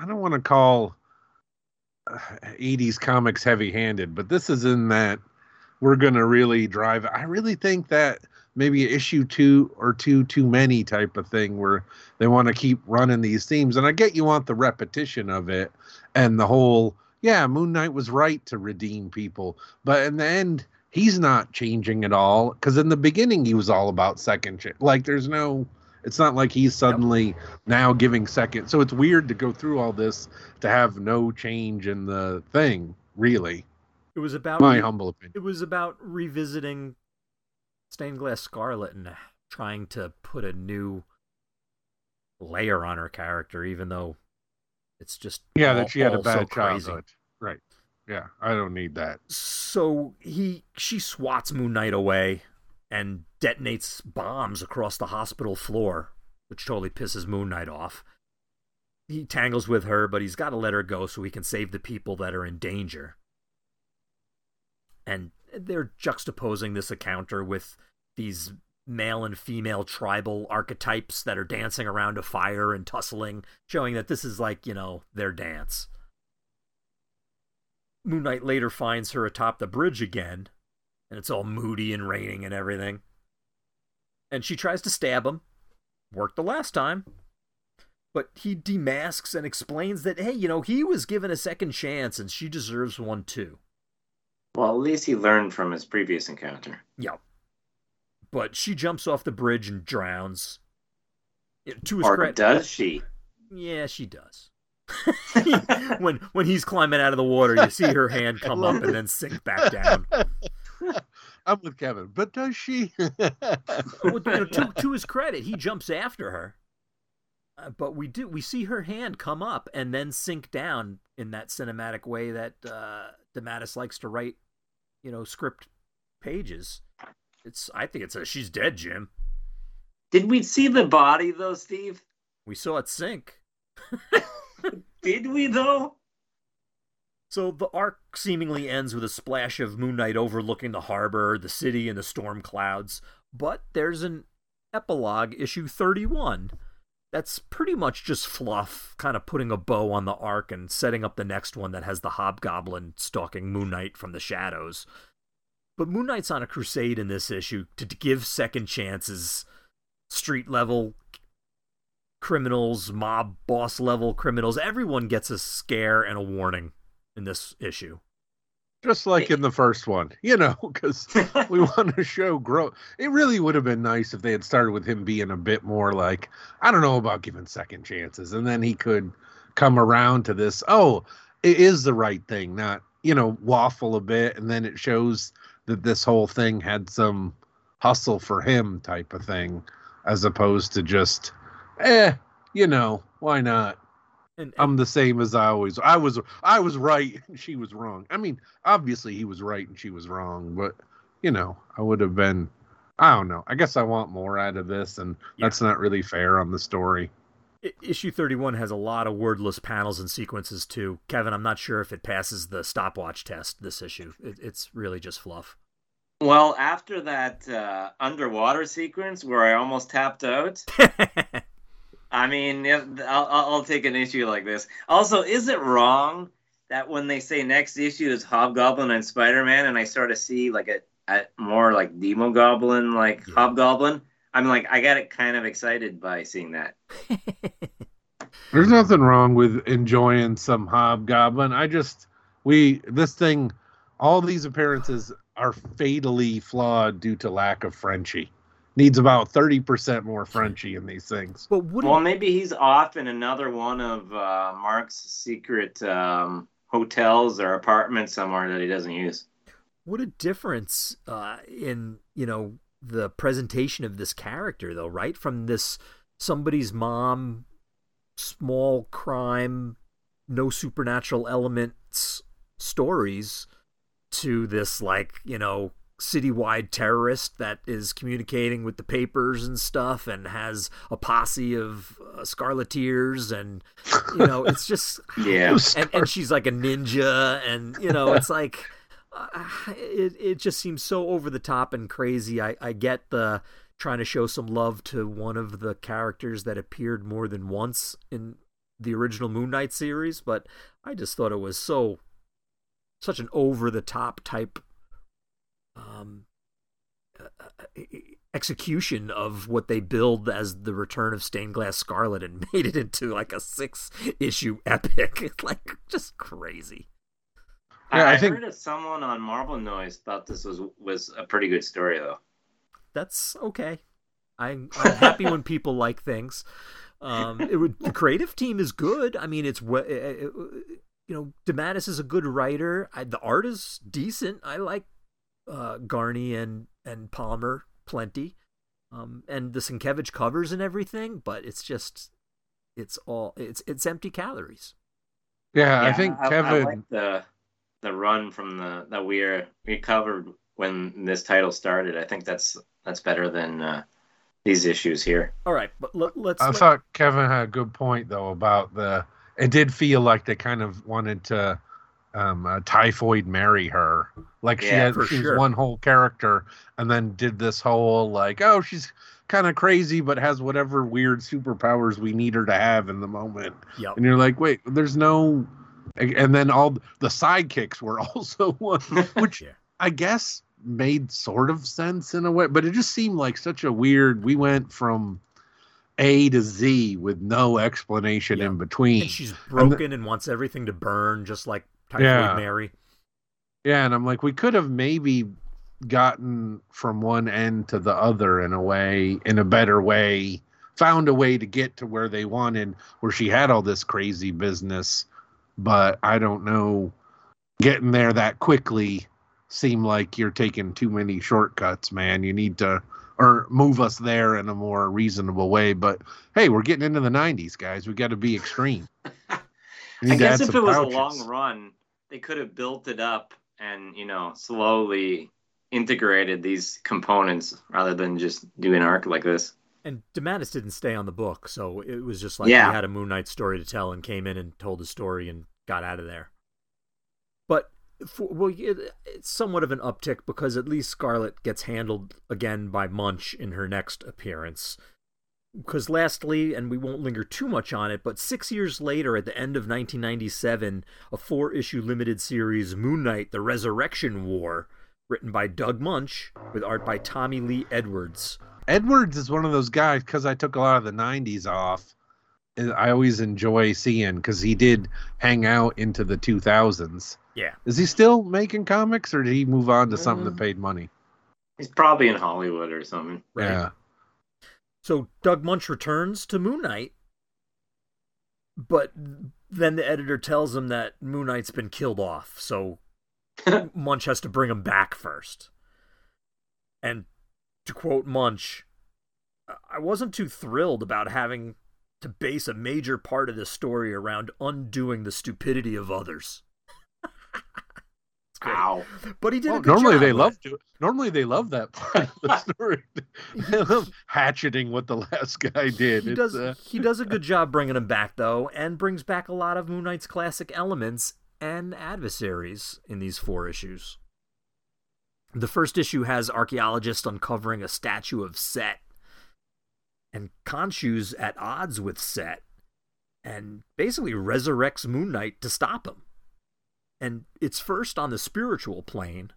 I don't want to call 80s comics heavy-handed, but this is in that we're going to really drive. I really think that maybe issue 2 or 2 too many type of thing where they want to keep running these themes. And I get you want the repetition of it and the whole, yeah, Moon Knight was right to redeem people. But in the end, he's not changing at all because in the beginning, he was all about second shit. Like there's no, it's not like he's suddenly now giving second. So it's weird to go through all this to have no change in the thing, really. It was about my humble opinion. It was about revisiting Stained Glass Scarlet and trying to put a new layer on her character, even though it's just that she had a bad childhood. Right. Yeah, I don't need that. So she swats Moon Knight away and detonates bombs across the hospital floor, which totally pisses Moon Knight off. He tangles with her, but he's got to let her go so he can save the people that are in danger. And they're juxtaposing this encounter with these male and female tribal archetypes that are dancing around a fire and tussling, showing that this is like, you know, their dance. Moon Knight later finds her atop the bridge again, and it's all moody and raining and everything. And she tries to stab him. Worked the last time. But he demasks and explains that, hey, you know, he was given a second chance and she deserves one too. Well, at least he learned from his previous encounter. Yeah. But she jumps off the bridge and drowns. Does she? Yeah, she does. when he's climbing out of the water, you see her hand come up and then sink back down. I'm with Kevin, but does she? To his credit, he jumps after her. But we see her hand come up and then sink down in that cinematic way that DeMatteis likes to write, script pages. She's dead, Jim. Did we see the body though, Steve? We saw it sink. Did we though? So the arc seemingly ends with a splash of Moon Knight overlooking the harbor, the city, and the storm clouds. But there's an epilogue, issue 31, that's pretty much just fluff, kind of putting a bow on the arc and setting up the next one that has the Hobgoblin stalking Moon Knight from the shadows. But Moon Knight's on a crusade in this issue to give second chances. Street-level criminals, mob boss-level criminals, everyone gets a scare and a warning in this issue. Just like in the first one, because we want to show growth. It really would have been nice if they had started with him being a bit more like, I don't know about giving second chances, and then he could come around to this, it is the right thing, not, waffle a bit, and then it shows that this whole thing had some hustle for him type of thing. As opposed to just, why not? And I'm the same as I always. I was right and she was wrong. I mean, obviously he was right and she was wrong, but I would have been. I don't know. I guess I want more out of this, and that's not really fair on the story. Issue 31 has a lot of wordless panels and sequences too. Kevin, I'm not sure if it passes the stopwatch test. This issue, it's really just fluff. Well, after that underwater sequence where I almost tapped out, I mean, I'll take an issue like this. Also, is it wrong that when they say next issue is Hobgoblin and Spider-Man, and I start to see like a more like Demo Goblin, Hobgoblin? I'm like, I got it kind of excited by seeing that. There's nothing wrong with enjoying some Hobgoblin. All these appearances are fatally flawed due to lack of Frenchie. Needs about 30% more Frenchie in these things. Well, maybe he's off in another one of Mark's secret hotels or apartments somewhere that he doesn't use. What a difference in the presentation of this character, though, right? From this somebody's mom, small crime, no supernatural elements stories to this, citywide terrorist that is communicating with the papers and stuff and has a posse of scarleteers and, it's just... yeah. And she's like a ninja and, it's like... It just seems so over the top and crazy. I get the trying to show some love to one of the characters that appeared more than once in the original Moon Knight series, but I just thought it was so... such an over-the-top type execution of what they build as the return of Stained Glass Scarlet and made it into like a 6-issue epic. It's like just crazy. I heard of someone on Marvel Noise thought this was a pretty good story, though. That's okay. I'm happy when people like things. The creative team is good. I mean, it's... DeMatteis is a good writer. The art is decent. I like Garney and Palmer plenty. And the Sienkiewicz covers and everything, but it's just, it's empty calories. Yeah, I think Kevin... I like the run from that we covered when this title started. I think that's better than these issues here. All right, but let's... I thought Kevin had a good point, though, about the... It did feel like they kind of wanted to Typhoid marry her. Like she was one whole character and then did this whole she's kind of crazy but has whatever weird superpowers we need her to have in the moment. Yep. And you're like, wait, there's no... And then all the sidekicks were also one, which I guess made sort of sense in a way. But it just seemed like such a weird... We went from... A to Z with no explanation in between. And she's broken and wants everything to burn, just like Typhoid Mary. Yeah, and I'm like, we could have maybe gotten from one end to the other in a way, in a better way, found a way to get to where they wanted, where she had all this crazy business. But I don't know, getting there that quickly seemed like you're taking too many shortcuts, man. You need to move us there in a more reasonable way. But, hey, we're getting into the 90s, guys. We got to be extreme. I guess if it was a long run, they could have built it up and, you know, slowly integrated these components rather than just do an arc like this. And DeMatteis didn't stay on the book, so it was just like he had a Moon Knight story to tell and came in and told his story and got out of there. But it's somewhat of an uptick because at least Scarlet gets handled again by Moench in her next appearance. Because lastly, and we won't linger too much on it, but 6 years later, at the end of 1997, a 4-issue limited series, Moon Knight, The Resurrection War, written by Doug Moench with art by Tommy Lee Edwards. Edwards is one of those guys, because I took a lot of the 90s off, and I always enjoy seeing, because he did hang out into the 2000s. Yeah. Is he still making comics, or did he move on to something that paid money? He's probably in Hollywood or something. Right? Yeah. So Doug Moench returns to Moon Knight, but then the editor tells him that Moon Knight's been killed off, so Moench has to bring him back first. And to quote Moench, I wasn't too thrilled about having to base a major part of this story around undoing the stupidity of others. Ow. But he did a good job. Normally they love that part of the story. They love hatcheting what the last guy did. He does a good job bringing him back, though, and brings back a lot of Moon Knight's classic elements and adversaries in these 4 issues. The first issue has archaeologists uncovering a statue of Set, and Khonshu's at odds with Set, and basically resurrects Moon Knight to stop him. And it's first on the spiritual plane,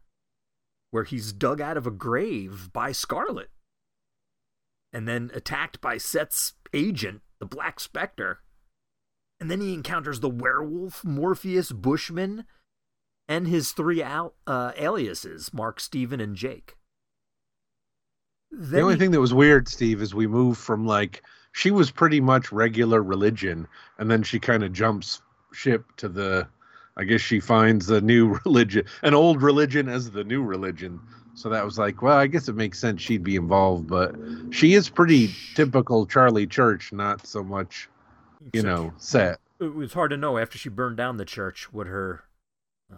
where he's dug out of a grave by Scarlet, and then attacked by Set's agent, the Black Spectre, and then he encounters the Werewolf, Morpheus, Bushman, and his 3 aliases, Mark, Stephen, and Jake. The only thing that was weird, Steve, is we move from, like, she was pretty much regular religion, and then she kind of jumps ship to the, I guess she finds the new religion, an old religion as the new religion. So that was like, well, I guess it makes sense she'd be involved, but she is pretty typical Charlie Church, not so much, you know, Set. It was hard to know after she burned down the church what her...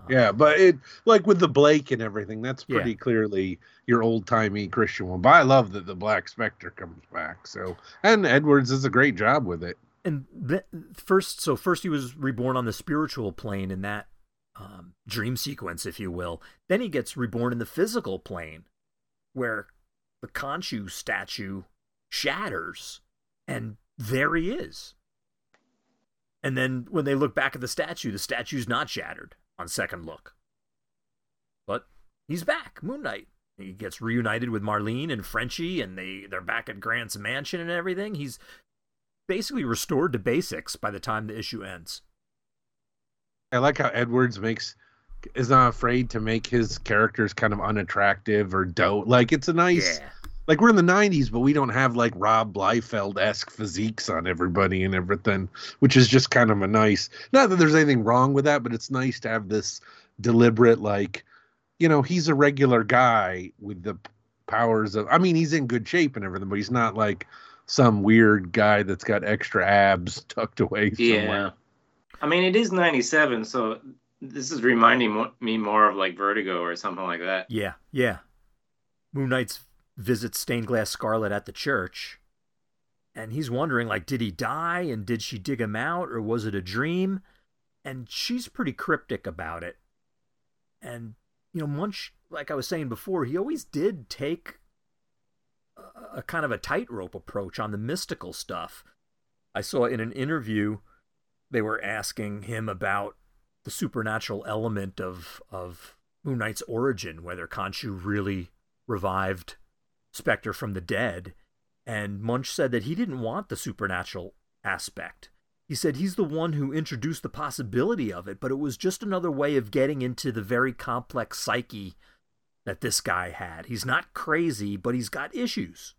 Yeah, but it, like with the Blake and everything, that's pretty clearly your old-timey Christian one. But I love that the Black Spectre comes back. So, and Edwards does a great job with it. And first he was reborn on the spiritual plane in that dream sequence, if you will. Then he gets reborn in the physical plane, where the Khonshu statue shatters, and there he is. And then when they look back at the statue's not shattered on second look. But he's back, Moon Knight. He gets reunited with Marlene and Frenchie, and they're back at Grant's mansion and everything. He's basically restored to basics by the time the issue ends. I like how Edwards is not afraid to make his characters kind of unattractive or dope. Like, it's a nice... Yeah. Like, we're in the 90s, but we don't have, like, Rob Liefeld-esque physiques on everybody and everything, which is just kind of a nice... Not that there's anything wrong with that, but it's nice to have this deliberate, like, you know, he's a regular guy with the powers of... I mean, he's in good shape and everything, but he's not, like, some weird guy that's got extra abs tucked away somewhere. I mean, it is 97, so this is reminding me more of, like, Vertigo or something like that. Yeah, yeah. Moon Knight's... visits Stained Glass Scarlet at the church, and he's wondering, like, did he die, and did she dig him out, or was it a dream? And she's pretty cryptic about it. And, you know, Moench, like I was saying before, he always did take a kind of a tightrope approach on the mystical stuff. I saw in an interview they were asking him about the supernatural element of Moon Knight's origin, whether Khonshu really revived Spectre from the dead, and Moench said that he didn't want the supernatural aspect. He said he's the one who introduced the possibility of it, but it was just another way of getting into the very complex psyche that this guy had. He's not crazy, but he's got issues.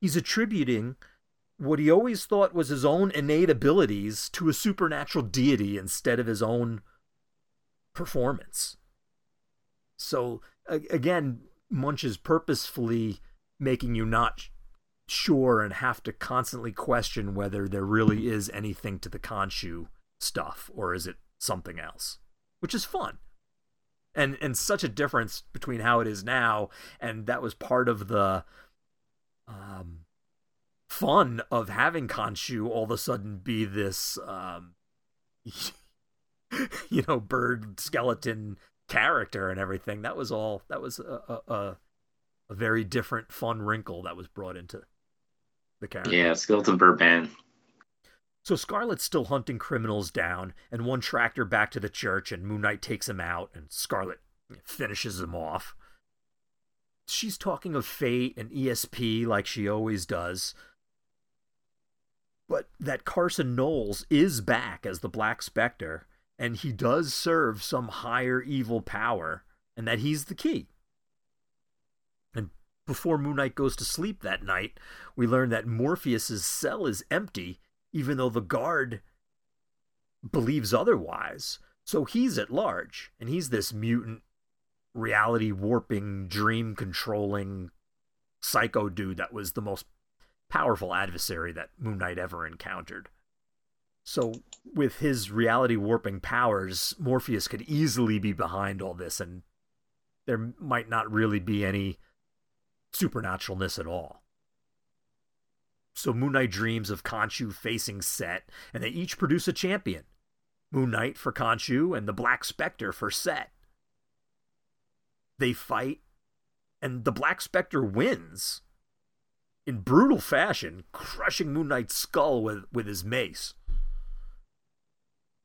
He's attributing what he always thought was his own innate abilities to a supernatural deity instead of his own performance. So, again, Moench is purposefully making you not sure and have to constantly question whether there really is anything to the Khonshu stuff, or is it something else, which is fun. And such a difference between how it is now, and that was part of the fun of having Khonshu all of a sudden be this, bird skeleton character and everything. That was all. That was a very different fun wrinkle that was brought into the character. Yeah, skeleton bird man. So Scarlet's still hunting criminals down, and one tracked her back to the church, and Moon Knight takes him out, and Scarlet finishes him off. She's talking of fate and ESP like she always does. But that Carson Knowles is back as the Black Spectre, and he does serve some higher evil power, and that he's the key. And before Moon Knight goes to sleep that night, we learn that Morpheus's cell is empty, even though the guard believes otherwise. So he's at large, and he's this mutant, reality-warping, dream-controlling psycho dude that was the most powerful adversary that Moon Knight ever encountered. So with his reality-warping powers, Morpheus could easily be behind all this, and there might not really be any supernaturalness at all. So Moon Knight dreams of Khonshu facing Set, and they each produce a champion. Moon Knight for Khonshu and the Black Spectre for Set. They fight, and the Black Spectre wins in brutal fashion, crushing Moon Knight's skull with his mace.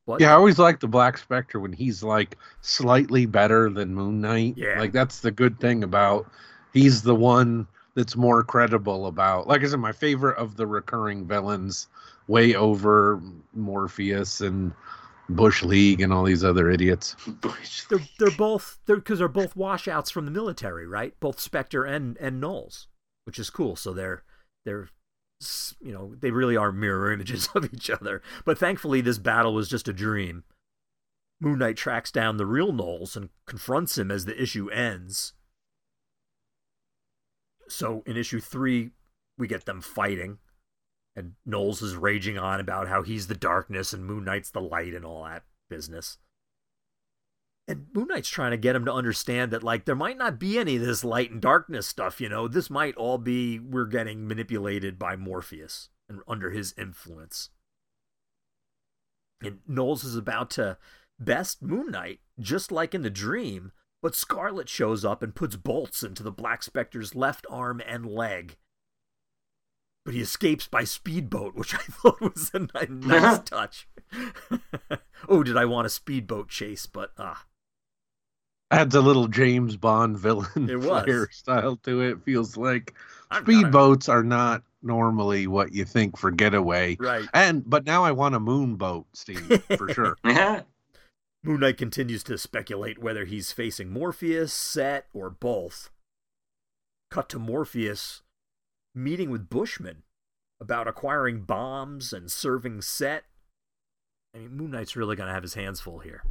What? Yeah, I always like the Black Spectre when he's, like, slightly better than Moon Knight. Yeah. Like, that's the good thing about he's the one that's more credible about, like I said, my favorite of the recurring villains, way over Morpheus and Bush League and all these other idiots. They're both washouts from the military, right? Both Spectre and Knowles, which is cool. So they really are mirror images of each other. But thankfully, this battle was just a dream. Moon Knight tracks down the real Knowles and confronts him as the issue ends. So in issue 3, we get them fighting, and Knowles is raging on about how he's the darkness and Moon Knight's the light and all that business. And Moon Knight's trying to get him to understand that, like, there might not be any of this light and darkness stuff, you know. This might all be we're getting manipulated by Morpheus and under his influence. And Knowles is about to best Moon Knight, just like in the dream, but Scarlet shows up and puts bolts into the Black Spectre's left arm and leg. But he escapes by speedboat, which I thought was a nice touch. Oh, did I want a speedboat chase, but Adds a little James Bond villain style to it. Feels like speedboats are not normally what you think for getaway. Right. But now I want a moonboat, Steve, for sure. Moon Knight continues to speculate whether he's facing Morpheus, Set, or both. Cut to Morpheus meeting with Bushman about acquiring bombs and serving Set. I mean, Moon Knight's really going to have his hands full here.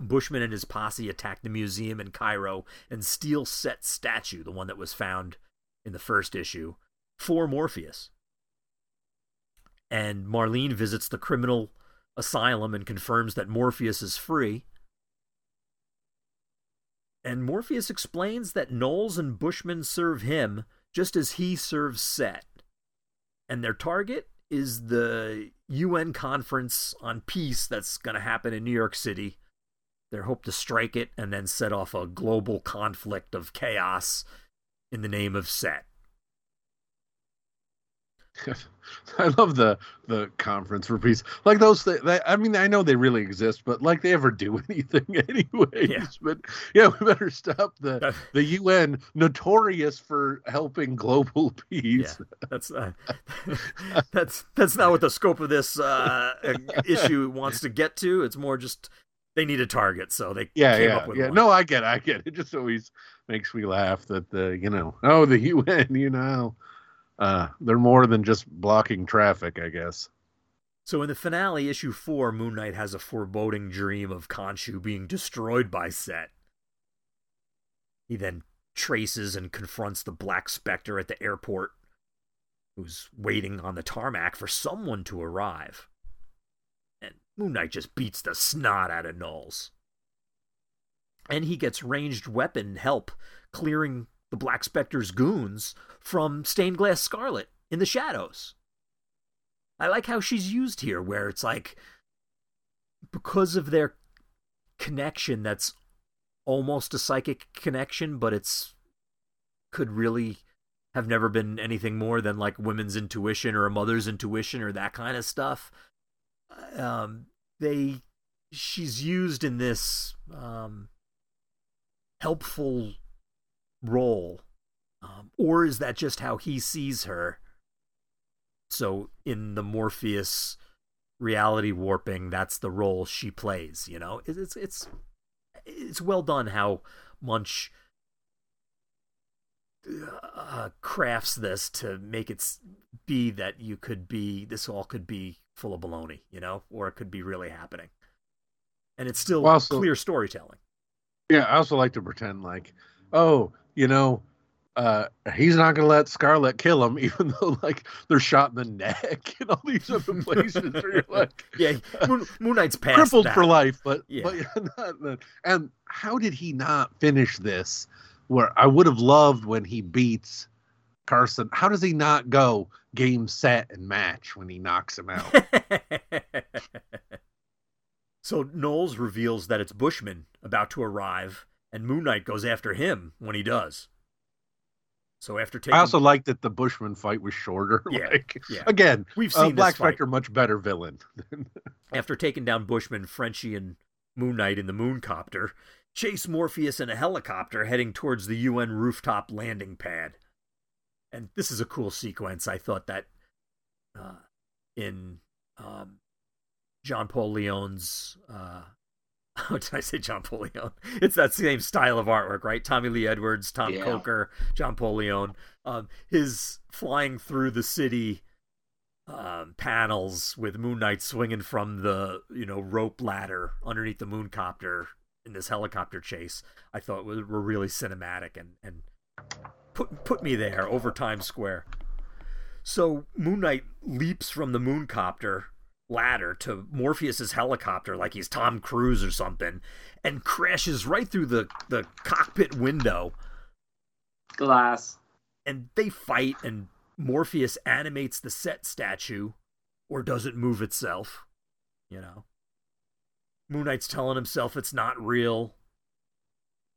Bushman and his posse attack the museum in Cairo and steal Set's statue, the one that was found in the first issue, for Morpheus. And Marlene visits the criminal asylum and confirms that Morpheus is free. And Morpheus explains that Knowles and Bushman serve him just as he serves Set. And their target is the UN conference on peace that's going to happen in New York City. They hope to strike it and then set off a global conflict of chaos in the name of Set. I love the conference for peace. Like those, I mean, I know they really exist, but like they ever do anything anyways. Yeah. But yeah, we better stop the UN, notorious for helping global peace. Yeah, that's not what the scope of this issue wants to get to. It's more just they need a target, so they came up with one. No, I get it. It just always makes me laugh that the UN, they're more than just blocking traffic, I guess. So in the finale, issue 4, Moon Knight has a foreboding dream of Khonshu being destroyed by Set. He then traces and confronts the Black Spectre at the airport, who's waiting on the tarmac for someone to arrive. And Moon Knight just beats the snot out of Knowles. And he gets ranged weapon help, clearing the Black Spectre's goons from Stained Glass Scarlet in the shadows. I like how she's used here, where it's like, because of their connection that's almost a psychic connection, but could really have never been anything more than like women's intuition or a mother's intuition or that kind of stuff. She's used in this helpful role. Or is that just how he sees her? So in the Morpheus reality warping, that's the role she plays, It's well done how Moench crafts this to make it be that this all could be full of baloney, or it could be really happening. And it's still clear storytelling. Yeah, I also like to pretend like, he's not going to let Scarlet kill him, even though, they're shot in the neck and all these other places where you're like... Yeah, Moon Knight's past crippled that. For life, but and how did he not finish this? Where I would have loved when he beats Carson. How does he not go game, set, and match when he knocks him out? So Knowles reveals that it's Bushman about to arrive, and Moon Knight goes after him when he does. So I also like that the Bushman fight was shorter. Yeah, Again, we've seen Black Spectre, much better villain. After taking down Bushman, Frenchie and Moon Knight in the Mooncopter chase Morpheus in a helicopter heading towards the UN rooftop landing pad. And this is a cool sequence. I thought that in John Paul Leon's... Oh, did I say John Paul Leon? It's that same style of artwork, right? Tommy Lee Edwards, Tom Coker, John Paul Leon. His flying through the city panels with Moon Knight swinging from the rope ladder underneath the Mooncopter in this helicopter chase, I thought were really cinematic and put me there over Times Square. So Moon Knight leaps from the Mooncopter ladder to Morpheus's helicopter like he's Tom Cruise or something, and crashes right through the cockpit window glass, and they fight, and Morpheus animates the Set statue, or does it move itself? Moon Knight's telling himself it's not real,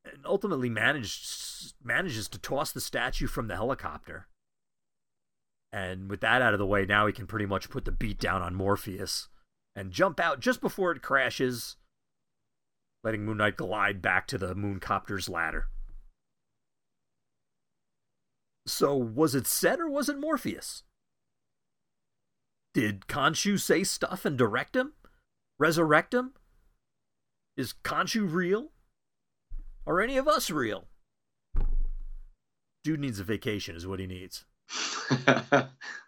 and ultimately manages to toss the statue from the helicopter. And with that out of the way, now he can pretty much put the beat down on Morpheus and jump out just before it crashes, letting Moon Knight glide back to the Mooncopter's ladder. So was it Set or was it Morpheus? Did Khonshu say stuff and direct him? Resurrect him? Is Khonshu real? Are any of us real? Dude needs a vacation is what he needs.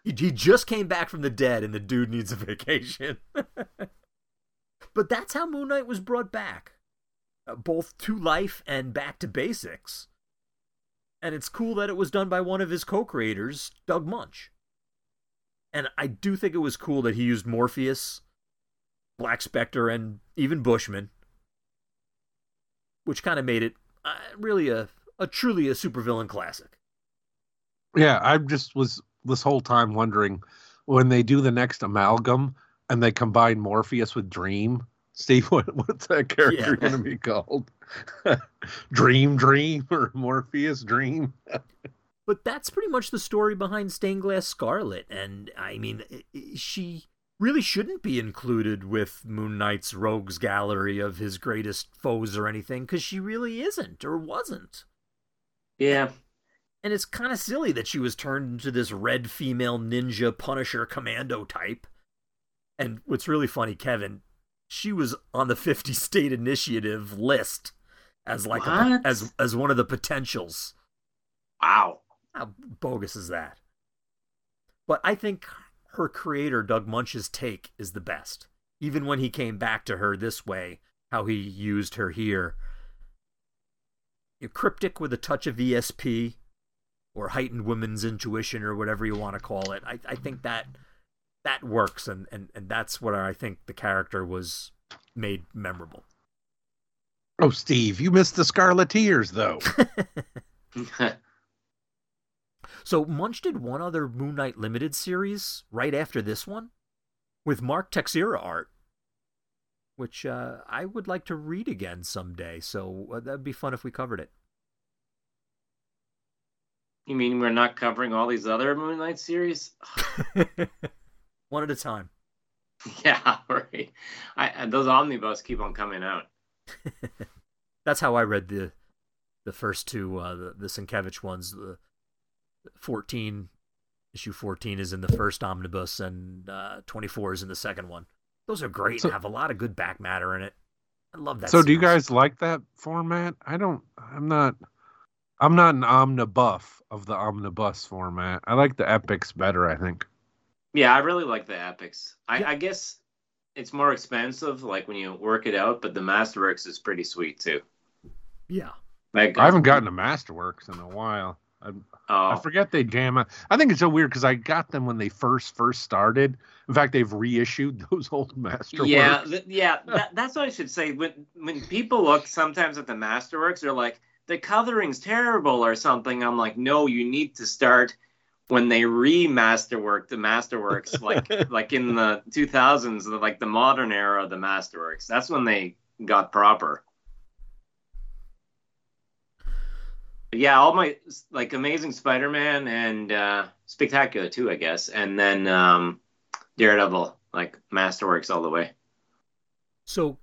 He just came back from the dead and the dude needs a vacation. But that's how Moon Knight was brought back, both to life and back to basics. And it's cool that it was done by one of his co-creators, Doug Moench. And I do think it was cool that he used Morpheus, Black Spectre, and even Bushman, which kind of made it really a truly supervillain classic. Yeah, I just was this whole time wondering, when they do the next amalgam and they combine Morpheus with Dream, Steve, what's that character going to be called? Dream or Morpheus Dream? But that's pretty much the story behind Stained Glass Scarlet. And I mean, she really shouldn't be included with Moon Knight's rogues gallery of his greatest foes or anything, because she really isn't or wasn't. Yeah. And it's kind of silly that she was turned into this red female ninja Punisher commando type. And what's really funny, Kevin she was on the 50 state initiative list as like a, as one of the potentials. Wow. How bogus is that? But I think her creator, Doug Moench's take is the best. Even when he came back to her this way, how he used her here. You're cryptic with a touch of ESP or heightened women's intuition or whatever you want to call it. I think that works, and that's what I think the character was made memorable. Oh, Steve, you missed the Scarleteers, though. So Moench did one other Moon Knight Limited series right after this one with Mark Teixeira art, which I would like to read again someday. So that'd be fun if we covered it. You mean we're not covering all these other Moon Knight series? One at a time. Yeah, right. Those omnibus keep on coming out. That's how I read the first two, the Sienkiewicz ones. The 14, issue 14 is in the first omnibus, and 24 is in the second one. Those are great and have a lot of good back matter in it. I love that. So series. Do you guys like that format? I'm not an omnibuff of the omnibus format. I like the epics better, I think. Yeah, I really like the epics. I guess it's more expensive, like when you work it out, but the Masterworks is pretty sweet too. Yeah, I haven't gotten a Masterworks in a while. I forget they jam out. I think it's so weird because I got them when they first started. In fact, they've reissued those old Masterworks. Yeah, that's what I should say. When people look sometimes at the Masterworks, they're like, the coloring's terrible or something. I'm like, no, you need to start when they remasterwork the Masterworks, like in the 2000s, like the modern era of the Masterworks. That's when they got proper. But yeah, all my like Amazing Spider-Man and Spectacular too, I guess, and then Daredevil, like Masterworks all the way. So,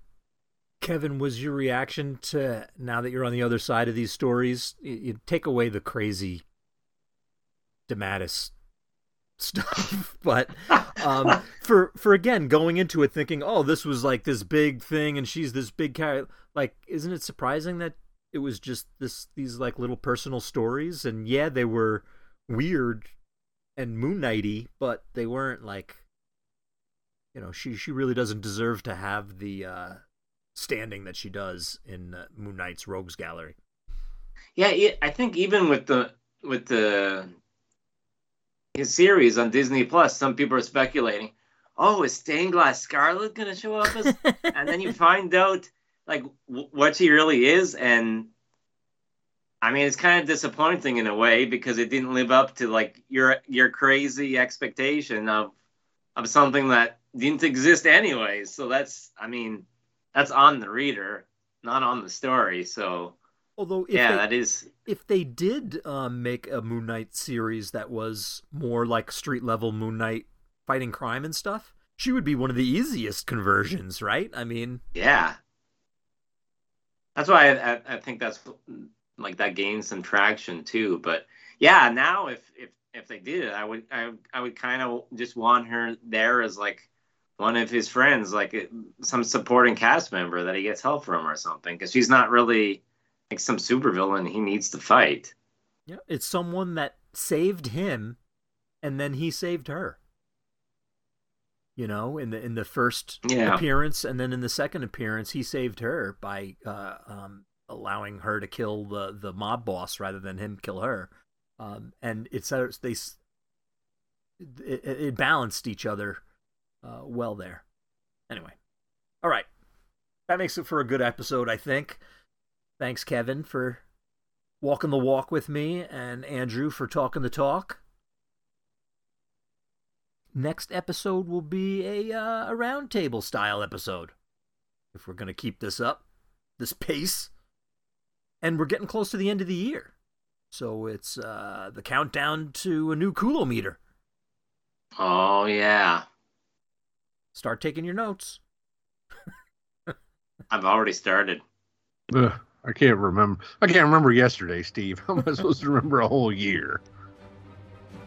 Kevin, was your reaction to now that you're on the other side of these stories? You take away the crazy DeMatteis stuff, but for again going into it thinking, oh, this was like this big thing and she's this big character, like, isn't it surprising that it was just these like little personal stories? And yeah, they were weird and Moon Knight-y, but they weren't like, you know, she really doesn't deserve to have the standing that she does in Moon Knight's Rogues Gallery. Yeah, I think even with the his series on Disney Plus, some people are speculating, oh, is Stained Glass Scarlet going to show up as? And then you find out like what she really is, and I mean, it's kind of disappointing in a way because it didn't live up to like your crazy expectation of something that didn't exist anyways. So that's on the reader, not on the story. So. Although, if they did make a Moon Knight series that was more like street-level Moon Knight fighting crime and stuff, she would be one of the easiest conversions, right? I mean... Yeah. That's why I think that's, like, that gains some traction, too. But, yeah, now if they did it, I would kind of just want her there as, like, one of his friends, like, some supporting cast member that he gets help from or something, because she's not really... like some supervillain he needs to fight. Yeah, it's someone that saved him, and then he saved her. You know, in the first appearance, and then in the second appearance, he saved her by allowing her to kill the mob boss rather than him kill her. And it balanced each other well there. Anyway, all right, that makes it for a good episode, I think. Thanks, Kevin, for walking the walk with me, and Andrew for talking the talk. Next episode will be a roundtable style episode, if we're going to keep this up, this pace. And we're getting close to the end of the year, so it's the countdown to a new coolometer. Oh, yeah. Start taking your notes. I've already started. Ugh. I can't remember. I can't remember yesterday, Steve. How am I supposed to remember a whole year?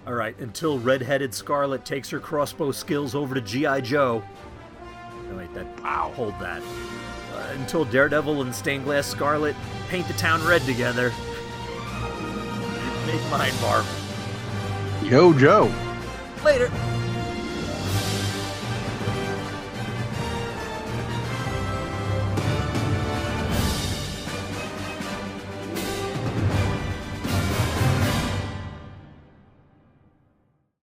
All right, until Red-Headed Scarlet takes her crossbow skills over to G.I. Joe, something like that. Wow, hold that. Until Daredevil and Stained Glass Scarlet paint the town red together. Make mine, Marv. Yo, Joe. Later.